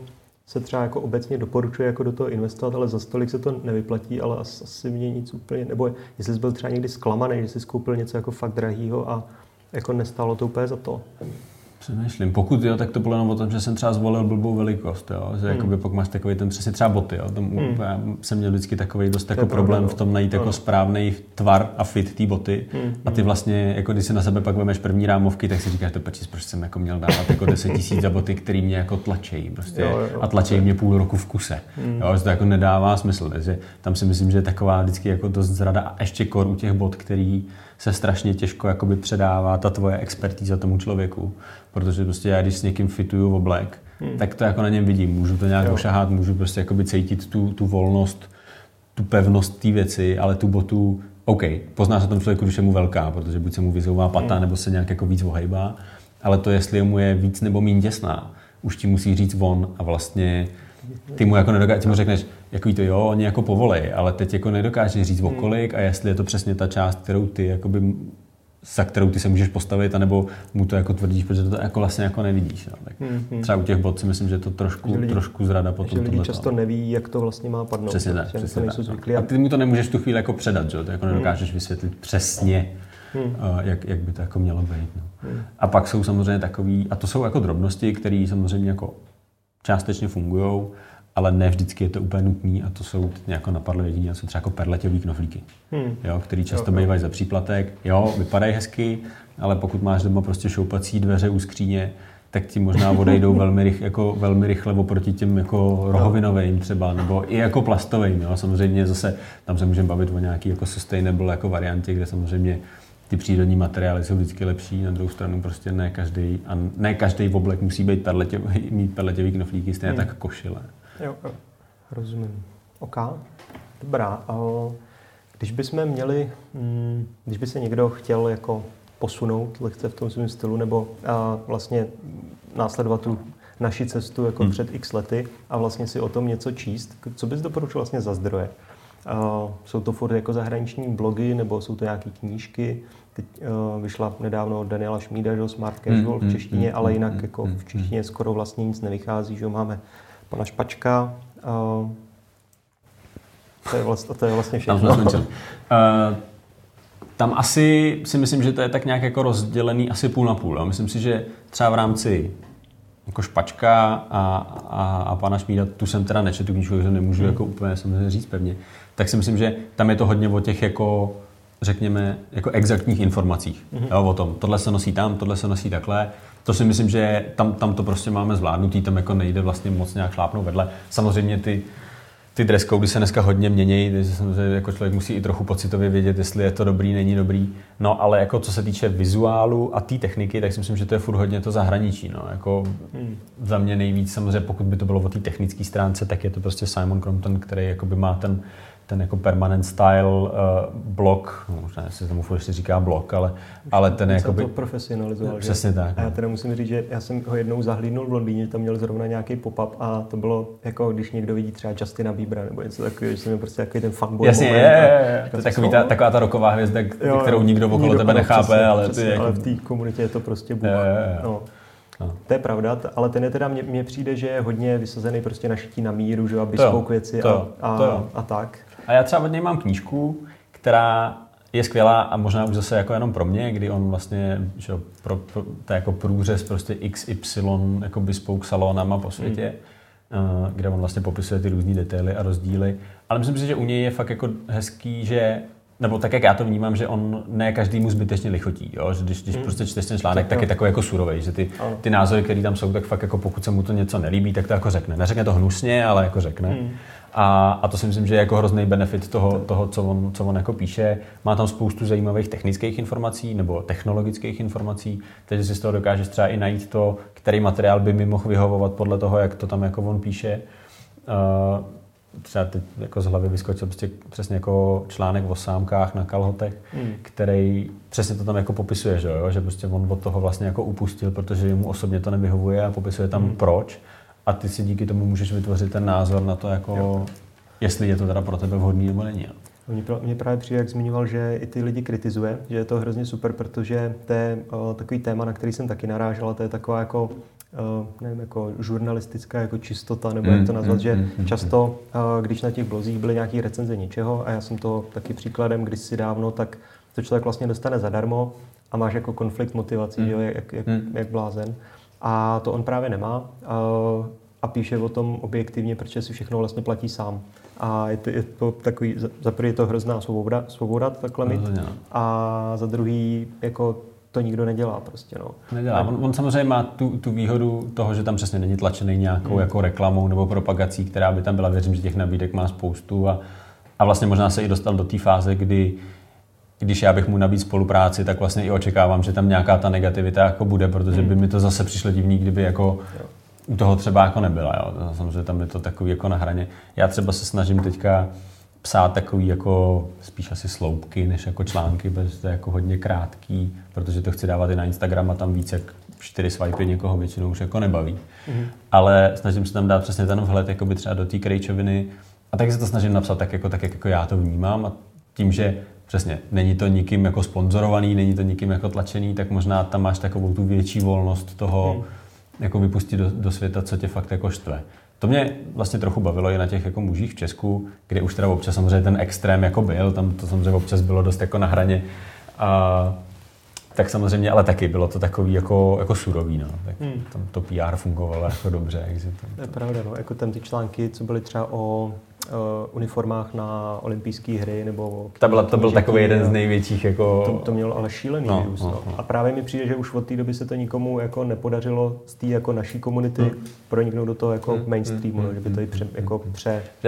se třeba jako obecně doporučuje jako do toho investovat, ale za stolik se to nevyplatí, ale asi mě nic úplně, nebo jestli jsi byl třeba někdy zklamaný, že jsi koupil něco jako fakt drahýho a jako nestálo to úplně za to. Přemýšlím. Pokud jo, tak to bylo jenom o tom, že jsem třeba zvolil blbou velikost, jo? Že jakoby pak máš takový ten přesně třeba boty, jo? Já jsem měl vždycky takový dost jako problém v tom najít jako správný tvar a fit té boty a ty vlastně, jako když si na sebe pak vemeš první rámovky, tak si říkáš, do prčíc, proč jsem jako měl dávat jako 10 000 za boty, který mě jako tlačejí prostě a tlačejí mě půl roku v kuse, jo? Že to jako nedává smysl, takže tam si myslím, že je taková vždycky jako dost zrada a ještě kor u těch bot, který se strašně těžko jakoby předává ta tvoje expertíza tomu člověku, protože prostě já, když s někým fituju oblek, tak to jako na něm vidím. Můžu to nějak ošahat, můžu prostě jakoby cítit tu volnost, tu pevnost té věci, ale tu botu, OK, pozná se tom člověku, když je mu velká, protože buď se mu vyzouvá pata, nebo se nějak jako víc ohejbá, ale to, jestli mu je víc nebo méně těsná, už ti musí říct on a vlastně ty mu jako nedokážeš, mu řekneš, jako to jo, oni jako povolej, ale teď jako nedokážeš říct okolik a jestli je to přesně ta část, kterou ty jakoby, za kterou ty se můžeš postavit, anebo mu to jako tvrdíš, protože to jako vlastně jako nevidíš. No. Tak třeba u těch bot si myslím, že to trošku zrada potom tohle. Lidi často neví, jak to vlastně má padnout. Přesně tak. A ty mu to nemůžeš tu chvíli jako předat, že? To jako nedokážeš vysvětlit přesně, jak by to jako mělo být. No. A pak jsou samozřejmě takový, a to jsou jako drobnosti, které samozřejmě jako částečně fungujou, ale ne vždycky je to úplně nutný a to jsou nějak napadlo jedině, a jsou třeba jako perleťový knoflíky, jo, který často bývají za příplatek. Jo, vypadají hezky, ale pokud máš doma prostě šoupací dveře u skříně, tak ti možná odejdou velmi rychle oproti těm jako rohovinovým třeba, nebo i jako plastovým. Jo. Samozřejmě zase tam se můžeme bavit o nějaký jako sustainable jako variantě, kde samozřejmě ty přírodní materiály jsou vždycky lepší, na druhou stranu prostě ne každý oblek musí být mít perleťový knoflíky, stejně tak košile. Jo, rozumím. OK, dobrá. Když by se někdo chtěl jako posunout lehce v tom svém stylu nebo vlastně následovat tu naši cestu jako před x lety a vlastně si o tom něco číst, co bys doporučil vlastně za zdroje? Jsou to furt jako zahraniční blogy nebo jsou to nějaké knížky? Teď vyšla nedávno od Daniela Šmída, že Smart Cash Flow v češtině, ale jinak jako v češtině skoro vlastně nic nevychází, že máme pana Špačka. To je vlastně všechno. Tam asi si myslím, že to je tak nějak jako rozdělený asi půl na půl. Jo? Myslím si, že třeba v rámci jako Špačka a pana Šmída, tu jsem teda nečetl tu knížku, že nemůžu jako úplně samozřejmě říct pevně, tak si myslím, že tam je to hodně o těch jako řekněme, jako exaktních informacích. Jo, o tom, tohle se nosí tam, tohle se nosí takhle. To si myslím, že tam to prostě máme zvládnutý, tam jako nejde vlastně moc nějak šlápnout vedle. Samozřejmě ty dress code se dneska hodně měnějí, takže samozřejmě jako člověk musí i trochu pocitově vědět, jestli je to dobrý, není dobrý. No ale jako co se týče vizuálu a té techniky, tak si myslím, že to je furt hodně to zahraničí. No. Jako za mě nejvíc samozřejmě, pokud by to bylo o té technické stránce, tak je to prostě Simon Crompton, který jakoby má ten jako Permanent Style blog, možná se tomu furt ještě říká blog, ale ten je jakoby... to profesionalizoval. Přesně tak. A já teda musím říct, že já jsem ho jednou zahlídnul v Londýně, tam měl zrovna nějaký pop-up a to bylo jako, když někdo vidí třeba Justina Biebera nebo něco takového, že jsem prostě takový ten fanboy. Jasně, je. To je taková ta roková hvězda, jo, kterou nikdo okolo tebe nechápe, přesně, ale... Přesně, jako... ale v té komunitě je to prostě bůh. No. To je pravda, ale ten je teda, mně přijde, že je hodně vysazený prostě na šití na míru, že aby spouk věci a tak. A já třeba od něj mám knížku, která je skvělá a možná už zase jako jenom pro mě, kdy on vlastně, že to je jako průřez prostě XY jakoby spouk salonama po světě, kde on vlastně popisuje ty různý detaily a rozdíly. Ale myslím si, že u něj je fakt jako hezký, že nebo tak, jak já to vnímám, že on ne každému zbytečně lichotí, jo? Že když prostě čteš ten článek, tak je takový jako surovej, že ty názory, které tam jsou, tak fakt jako pokud se mu to něco nelíbí, tak to jako řekne. Neřekne to hnusně, ale jako řekne. A to si myslím, že je jako hrozný benefit toho co on jako píše. Má tam spoustu zajímavých technických informací nebo technologických informací, takže si z toho dokážeš třeba i najít to, který materiál by mi mohl vyhovovat podle toho, jak to tam jako on píše. Třeba teď jako z hlavy vyskočil přesně jako článek o sámkách na kalhotech, který přesně to tam jako popisuje, že jo? Že prostě on od toho vlastně jako upustil, protože mu osobně to nevyhovuje a popisuje tam proč. A ty si díky tomu můžeš vytvořit ten názor na to, jako, jestli je to teda pro tebe vhodný nebo není. Mně právě přijde, jak zmiňoval, že i ty lidi kritizuje, že je to hrozně super, protože to je takový téma, na který jsem taky narážel, a to je taková jako nevím, jako žurnalistická jako čistota, nebo jak to nazvat, že často, když na těch blozích byly nějaký recenze něčeho, a já jsem to taky příkladem kdysi dávno, tak to člověk vlastně dostane zadarmo a máš jako konflikt motivací, jo, jak blázen. A to on právě nemá a píše o tom objektivně, protože si všechno vlastně platí sám. A je to takový, za prvý je to hrozná svoboda takhle mít, a za druhý jako to nikdo nedělá prostě, no. Nedělá. On samozřejmě má tu výhodu toho, že tam přesně není tlačený nějakou jako reklamou nebo propagací, která by tam byla. Věřím, že těch nabídek má spoustu a vlastně možná se i dostal do té fáze, kdy když já bych mu nabídl spolupráci, tak vlastně i očekávám, že tam nějaká ta negativita jako bude, protože by mi to zase přišlo divný, kdyby jako u toho třeba jako nebyla, jo. Samozřejmě tam je to takový jako na hraně. Já třeba se snažím teďka psát takový jako spíš asi sloupky než jako články, protože to je jako hodně krátký, protože to chci dávat i na Instagram a tam víc jak 4 swipey někoho většinou už jako nebaví. Mm. Ale snažím se tam dát přesně ten vhled jakoby třeba do té krejčoviny a tak se to snažím napsat tak, jako já to vnímám a tím, že přesně, není to nikým jako sponzorovaný, není to nikým jako tlačený, tak možná tam máš takovou tu větší volnost toho jako vypustit do světa, co tě fakt jako štve. To mě vlastně trochu bavilo i na těch jako mužích v Česku, kde už teda občas samozřejmě ten extrém jako byl, tam to samozřejmě občas bylo dost jako na hraně. A tak samozřejmě, ale taky bylo to takový jako surový, no. Tak tam to PR fungovalo jako dobře. To je pravda, no. Jako tam ty články, co byly třeba o uniformách na olympijské hry, nebo... To byl takový jeden z největších jako... To mělo ale šílený views, no. A právě mi přijde, že už od té doby se to nikomu jako nepodařilo z té jako naší komunity proniknout do toho jako mainstreamu, že by to i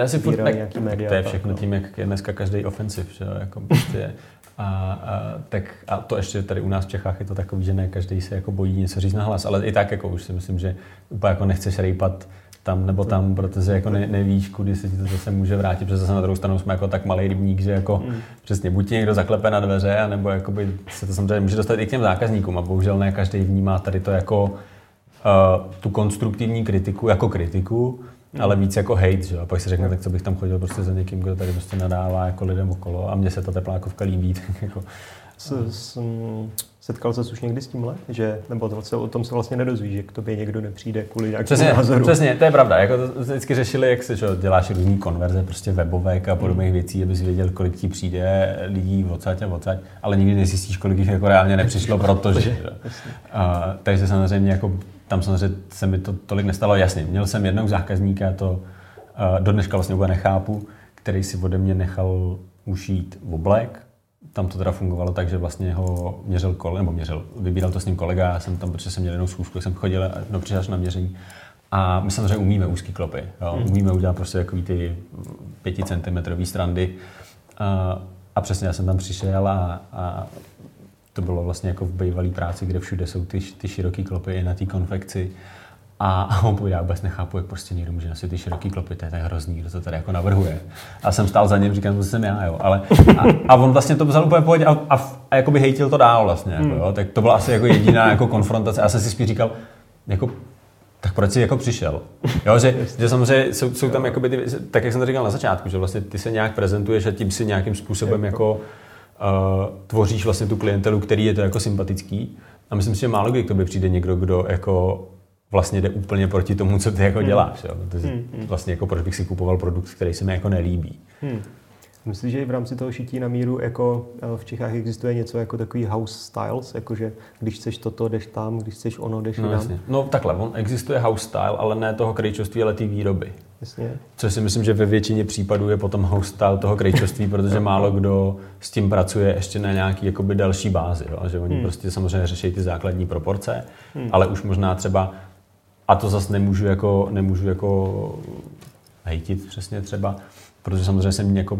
přebírali nějaký média. To je všechno tím, jak je dneska každý ofensiv, že jako prostě... A to ještě tady u nás v Čechách je to takový, že ne každý se jako bojí něco říct nahlas, ale i tak jako už si myslím, že úplně jako nechceš rejpat tam nebo tam, protože jako nevíš, kudy se ti to zase může vrátit, protože zase na druhou stranu jsme jako tak malý rybník, že jako přesně buď někdo zaklepe na dveře, anebo jakoby se to samozřejmě může dostat i k těm zákazníkům a bohužel ne každý vnímá tady to jako tu konstruktivní kritiku jako kritiku, ale víc jako hate, že? A pak si řekne, tak co bych tam chodil prostě za někým, kdo tady prostě nadává jako lidem okolo a mně se ta teplákovka líbí, tak jako... Setkal ses už někdy s tímhle? Že, nebo o tom se vlastně nedozvíš, že k tobě někdo nepřijde kvůli nějakému názoru. Přesně, to je pravda. Jako to vždycky řešili, jak se děláš různý konverze, prostě webovek a podobných věcí, abys věděl, kolik ti přijde lidí odsaď, ale nikdy nezjistíš, kolik jich jako reálně nepřišlo, protože. Takže samozřejmě jako tam samozřejmě se mi to tolik nestalo. Jasně, měl jsem jednou zákazníka, to do dneška vlastně úplně nechápu, který si ode mě nechal ušít oblek. Tam to teda fungovalo tak, že vlastně ho vybíral to s ním kolega, já jsem tam, protože jsem měl jednou schůzku, jsem chodil a přišel na měření. A my samozřejmě umíme úzký klopy, jo? Umíme udělat prostě takový ty 5 centimetrový strandy. A přesně já jsem tam přišel a to bylo vlastně jako v bývalý práci, kde všude jsou ty široký klopy i na té konfekci. A on povídá, vůbec nechápu, jak prostě někdo může nosit ty široký klopy, to je tak hrozný, kdo to tady jako navrhuje. A jsem stál za ním, říkám, to jsem já, jo. Ale, a on vlastně to vzal úplně pohodě a jakoby hejtil to dál vlastně, jako, jo. Tak to byla asi jako jediná jako konfrontace. Já jsem si spíš říkal, jako, tak proč jsi jako přišel? Jo, že samozřejmě jsou tam jakoby ty, tak jak jsem to říkal na začátku, že vlastně ty se nějak prezentuješ a tím si nějakým způsobem jako tvoříš vlastně tu klientelu, který je to jako sympatický. A myslím si, že málo kdy k tobě přijde někdo, kdo jako vlastně jde úplně proti tomu, co ty jako děláš. Jo? Vlastně jako proč bych si kupoval produkt, který se mi jako nelíbí. Myslím, že i v rámci toho šití na míru jako v Čechách existuje něco jako takový house styles, jakože když chceš toto, jdeš tam, když chceš ono, jdeš tam. Jasně. No takhle, on existuje house style, ale ne toho krejčovství, ale ty výroby. Jasně. Což si myslím, že ve většině případů je potom house style toho krejčovství, protože málo kdo s tím pracuje ještě na nějaký jakoby další bázi. Jo? Že oni prostě samozřejmě řeší ty základní proporce, ale už možná třeba a to zase nemůžu jako hejtit přesně třeba, protože samozřejmě jsem jako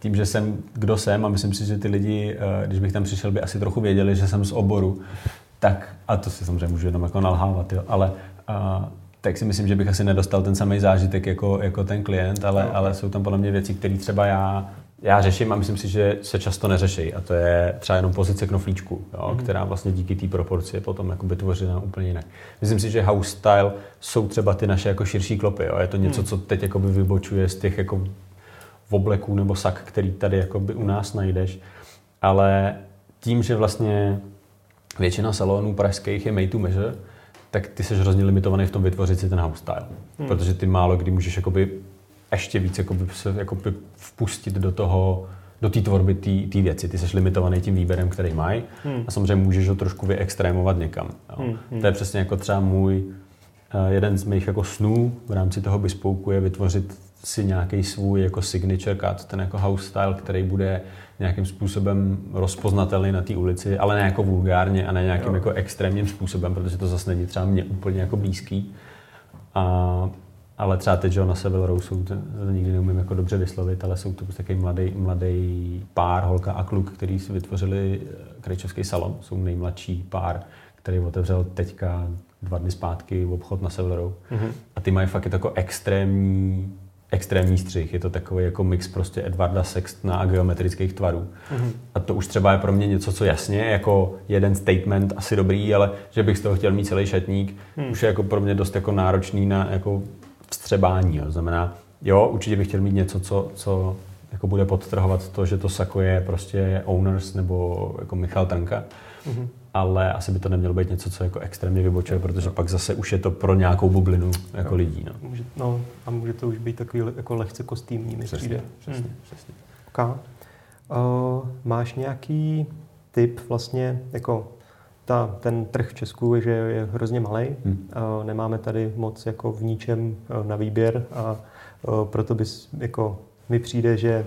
tím, že jsem kdo jsem a myslím si, že ty lidi, když bych tam přišel, by asi trochu věděli, že jsem z oboru, tak a to si samozřejmě můžu jenom jako nalhávat, jo, ale tak si myslím, že bych asi nedostal ten samý zážitek jako ten klient, ale jsou tam podle mě věci, které třeba já řeším a myslím si, že se často neřeší a to je třeba jenom pozice knoflíčku, jo, která vlastně díky té proporci je potom jakoby tvořena úplně jinak. Myslím si, že house style jsou třeba ty naše jako širší klopy, jo. Je to něco, co teď jakoby vybočuje z těch jako obleků nebo sak, který tady jakoby u nás najdeš, ale tím, že vlastně většina salonů pražských je made to measure, tak ty jsi hrozně limitovaný v tom vytvořit si ten house style, protože ty málo kdy můžeš jakoby ještě víc jakoby vpustit do té tvorby té věci. Ty jsi limitovaný tím výběrem, který mají a samozřejmě můžeš ho trošku vyextrémovat někam. To je přesně jako třeba můj, jeden z mých jako snů v rámci toho bespoku je vytvořit si nějaký svůj jako signature cut, ten jako house style, který bude nějakým způsobem rozpoznatelný na té ulici, ale ne jako vulgárně a ne nějakým jako extrémním způsobem, protože to zase není třeba mě úplně jako blízký. Ale třeba teď, že na Seville Row jsou, to nikdy neumím jako dobře vyslovit, ale jsou to prostě takový mladý pár, holka a kluk, který si vytvořili krejčovský salon. Jsou nejmladší pár, který otevřel teďka 2 dny zpátky obchod na Severou. Mm-hmm. A ty mají fakt jako extrémní střih. Je to takový jako mix prostě Edvarda Sextna a geometrických tvarů. Mm-hmm. A to už třeba je pro mě něco, co jasně, jako jeden statement asi dobrý, ale že bych z toho chtěl mít celý šatník, už je jako pro mě dost jako náročný na jako vstřebání. Jo. Znamená, jo, určitě bych chtěl mít něco, co jako bude podtrhovat to, že to sako je prostě Owners nebo jako Michal Trnka. Mm-hmm. Ale asi by to nemělo být něco, co jako extrémně vybočuje, protože pak zase už je to pro nějakou bublinu jako lidí. No. No, a může to už být takový jako lehce kostýmní, mi přijde. Přesně. Okay. Máš nějaký tip vlastně, jako ten trh v Česku je, že je hrozně malej, nemáme tady moc jako v ničem na výběr a proto bys, jako mi přijde, že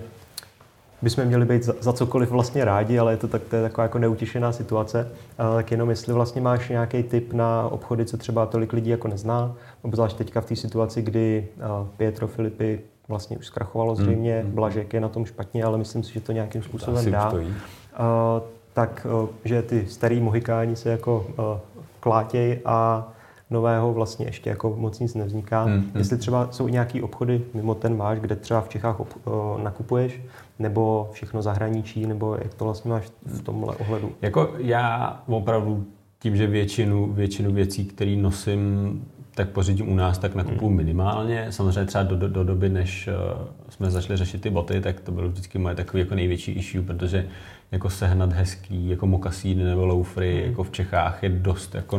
bychom měli být za cokoliv vlastně rádi, ale to je taková jako neutěšená situace. Tak jenom jestli vlastně máš nějaký tip na obchody, co třeba tolik lidí jako nezná, obzvlášť teďka v té situaci, kdy Petr Filipy vlastně už zkrachovalo zřejmě, Blažek je na tom špatně, ale myslím si, že to nějakým způsobem dá. Tak, že ty starý mohykáni se jako klátěj a nového vlastně ještě jako moc nic nevzniká. Jestli třeba jsou nějaký obchody mimo ten váš, kde třeba v Čechách nakupuješ, nebo všechno zahraničí, nebo jak to vlastně máš v tomhle ohledu? Jako já opravdu tím, že většinu věcí, které nosím, tak pořídím u nás, tak nakupuju minimálně. Samozřejmě třeba do doby, než jsme začali řešit ty boty, tak to bylo vždycky moje takový jako největší issue, protože jako sehnat hezký jako mokasíny nebo loufry jako v Čechách je dost jako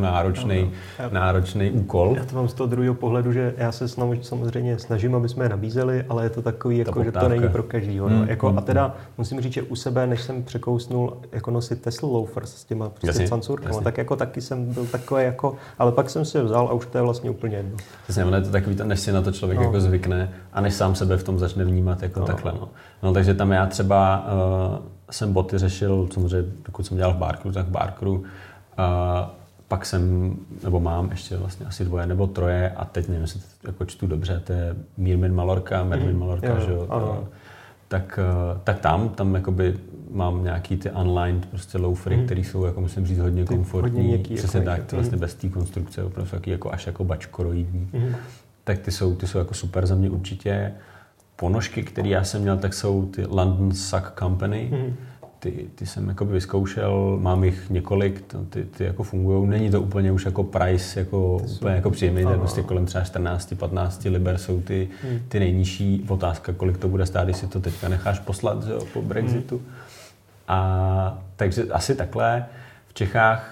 náročný úkol. Já to mám z toho druhého pohledu, že já se samozřejmě snažím, aby jsme je nabízeli, ale je to takový, jako, že to není pro každýho. No? A teda musím říct, že u sebe, než jsem překousnul jako nosit Tesla loafers s těma prostě cancurkama, tak jako taky jsem byl takový, jako, ale pak jsem si je vzal a už to je vlastně úplně jedno. Jasně, je to takový, než si na to člověk jako zvykne a než sám sebe v tom začne vnímat jako takhle. No, takže tam já třeba jsem boty řešil, samozřejmě, dokud jsem dělal v Barkeru, tak v Barkeru. Pak jsem, nebo mám ještě vlastně asi 2 nebo 3 a teď nevím, jestli to jako čtu dobře, to je Meermin Mallorca, jo, že jo. Tak tam jakoby mám nějaký ty unlined prostě loafery, které jsou, jako musím říct, hodně komfortní, přesně jako tak, to vlastně bez té konstrukce, opravdu jako až jako bačkoroidní. Tak ty jsou jako super za mě určitě. Ponožky, které já jsem měl, tak jsou ty London Suck Company. Ty jsem jakoby vyzkoušel, mám jich několik, ty jako fungujou. Není to úplně už jako price, jako ty úplně jako příjemný, to je prostě kolem třeba 14-15 liber jsou ty nejnižší. Otázka, kolik to bude stát, jestli to teďka necháš poslat, jo, po Brexitu. A takže asi takhle v Čechách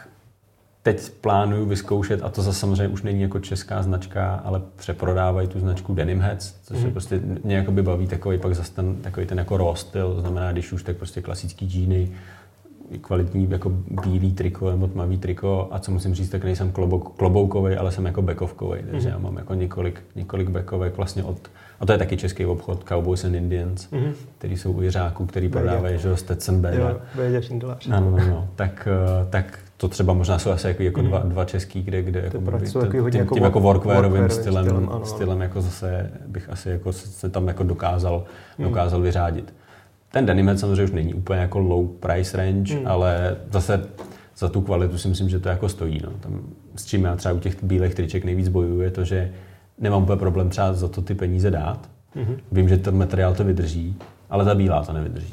teď plánuju vyzkoušet, a to zase samozřejmě už není jako česká značka, ale přeprodávají tu značku Denimheads, což je prostě mě jakoby baví takový pak zase takový ten jako raw styl, to znamená, když už tak prostě klasický džíny, kvalitní jako bílý triko nebo tmavý triko, a co musím říct, tak nejsem kloboukovej, ale jsem jako bekovkovej, takže já mám jako několik bekovek vlastně a to je taky český obchod Cowboys and Indians, který jsou u Jiřáků, který prodávají, že jo, Stetson tak to třeba možná jsou asi jako dva český, kde jako tím jako workwearovým stylem jako zase bych asi jako se tam jako dokázal vyřádit. Ten Denimhead samozřejmě už není úplně jako low price range, ale zase za tu kvalitu si myslím, že to jako stojí. No. Tam, s čím já třeba u těch bílých triček nejvíc bojuju, je to, že nemám úplně problém třeba za to ty peníze dát. Vím, že ten materiál to vydrží, ale ta bílá to nevydrží.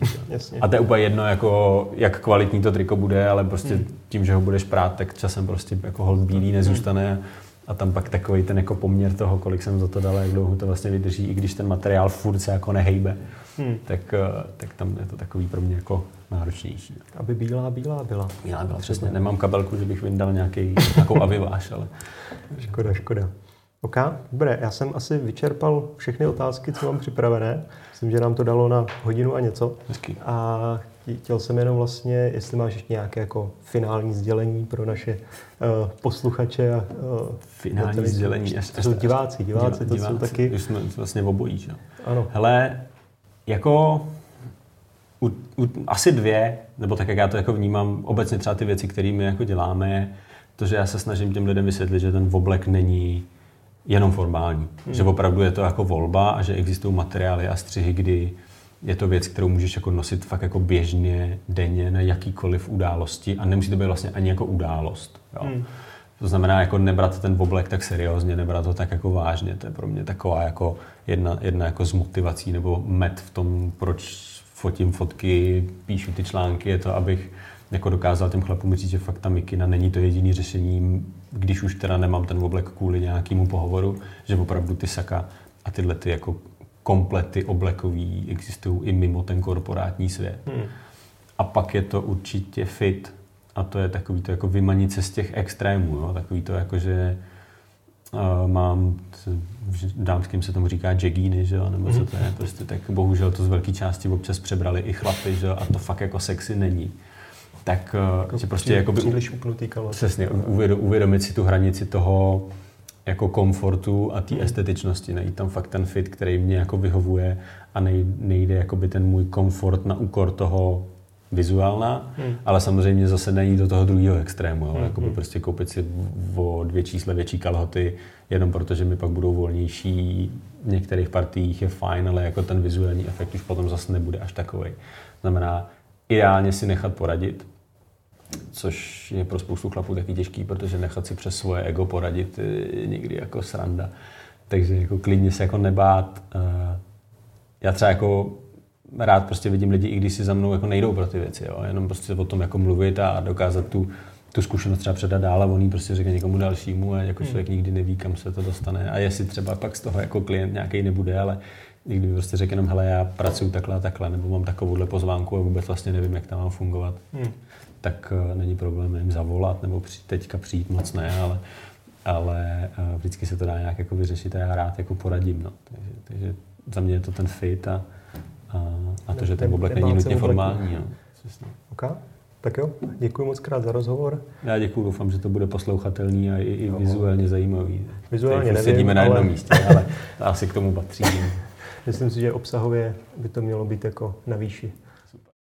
A to je úplně jedno, jako, jak kvalitní to triko bude, ale prostě tím, že ho budeš prát, tak časem prostě jako hold bílý nezůstane. A tam pak takový ten jako poměr toho, kolik jsem za to dal, jak dlouho to vlastně vydrží, i když ten materiál furt se jako nehejbe, tak tam je to takový pro mě jako náročnější. Aby bílá byla. Bílá byla, přesně. Nemám kabelku, že bych vyndal nějakou aviváž, ale... Škoda. OK, dobré, já jsem asi vyčerpal všechny otázky, co mám připravené. Myslím, že nám to dalo na 1 hodinu a něco. Hezký. A chtěl jsem jenom vlastně, jestli máš ještě nějaké jako finální sdělení pro naše posluchače a finální sdělení. To jsou diváci, to jsou taky. Už jsme vlastně obojí, že? Ano. Hele, jako asi 2, nebo tak, jak já to jako vnímám, obecně třeba ty věci, které my jako děláme, to, že já se snažím těm lidem vysvětlit, že ten oblek není jenom formální. Že opravdu je to jako volba a že existují materiály a střihy, kdy je to věc, kterou můžeš jako nosit fakt jako běžně, denně, na jakýkoliv události a nemusí to být vlastně ani jako událost. Jo. To znamená jako nebrat ten oblek tak seriózně, nebrat ho tak jako vážně. To je pro mě taková jako jedna jako z motivací nebo met v tom, proč fotím fotky, píšu ty články, je to, abych jako dokázal těm chlapům říct, že fakt ta mikina není to jediný řešení, když už teda nemám ten oblek kvůli nějakému pohovoru, že opravdu ty saka a tyhle ty jako komplety oblekový existují i mimo ten korporátní svět. A pak je to určitě fit a to je takový to jako vymanit se z těch extrémů, jo? Takový to jako, že mám, dámským se tomu říká jagíny, že jo, nebo co to je, prostě tak bohužel to z velké části občas přebrali i chlapy, že jo, a to fakt jako sexy není. Tak si prostě jakoby uvědomit si tu hranici toho jako komfortu a té estetičnosti, najít tam fakt ten fit, který mě jako vyhovuje a nejde jakoby ten můj komfort na úkor toho vizuálna, ale samozřejmě zase není do toho druhého extrému, jo? Jakoby prostě koupit si o 2 čísla větší kalhoty, jenom protože mi pak budou volnější, v některých partiích je fajn, ale jako ten vizuální efekt už potom zase nebude až takovej. Znamená ideálně si nechat poradit, což je pro spoustu chlapů taky těžký, protože nechat si přes svoje ego poradit je někdy jako sranda. Takže jako klidně se jako nebát. Já třeba jako rád prostě vidím lidi, i když si za mnou jako nejdou pro ty věci, jo? Jenom prostě o tom jako mluvit a dokázat tu zkušenost třeba předat dál a on prostě řekne někomu dalšímu a jako člověk nikdy neví, kam se to dostane a jestli třeba pak z toho jako klient nějaký nebude, ale nikdy mi prostě řekl jenom, hele, já pracuji takhle a takhle, nebo mám takovouhle pozvánku a vůbec vlastně nevím, jak tam mám fungovat, tak není problém jim zavolat nebo teďka přijít, moc ne, ale vždycky se to dá nějak jako vyřešit a já rád jako poradím, no. Takže za mě je to ten fit a to, že ten oblek není nutně formální. No. Okay. Tak jo, děkuji moc krát za rozhovor. Já děkuji, doufám, že to bude poslouchatelný a i vizuálně zajímavý. Vizuálně nevím, sedíme na jednom místě, ale asi k tomu patří. Myslím si, že obsahově by to mělo být jako na výši.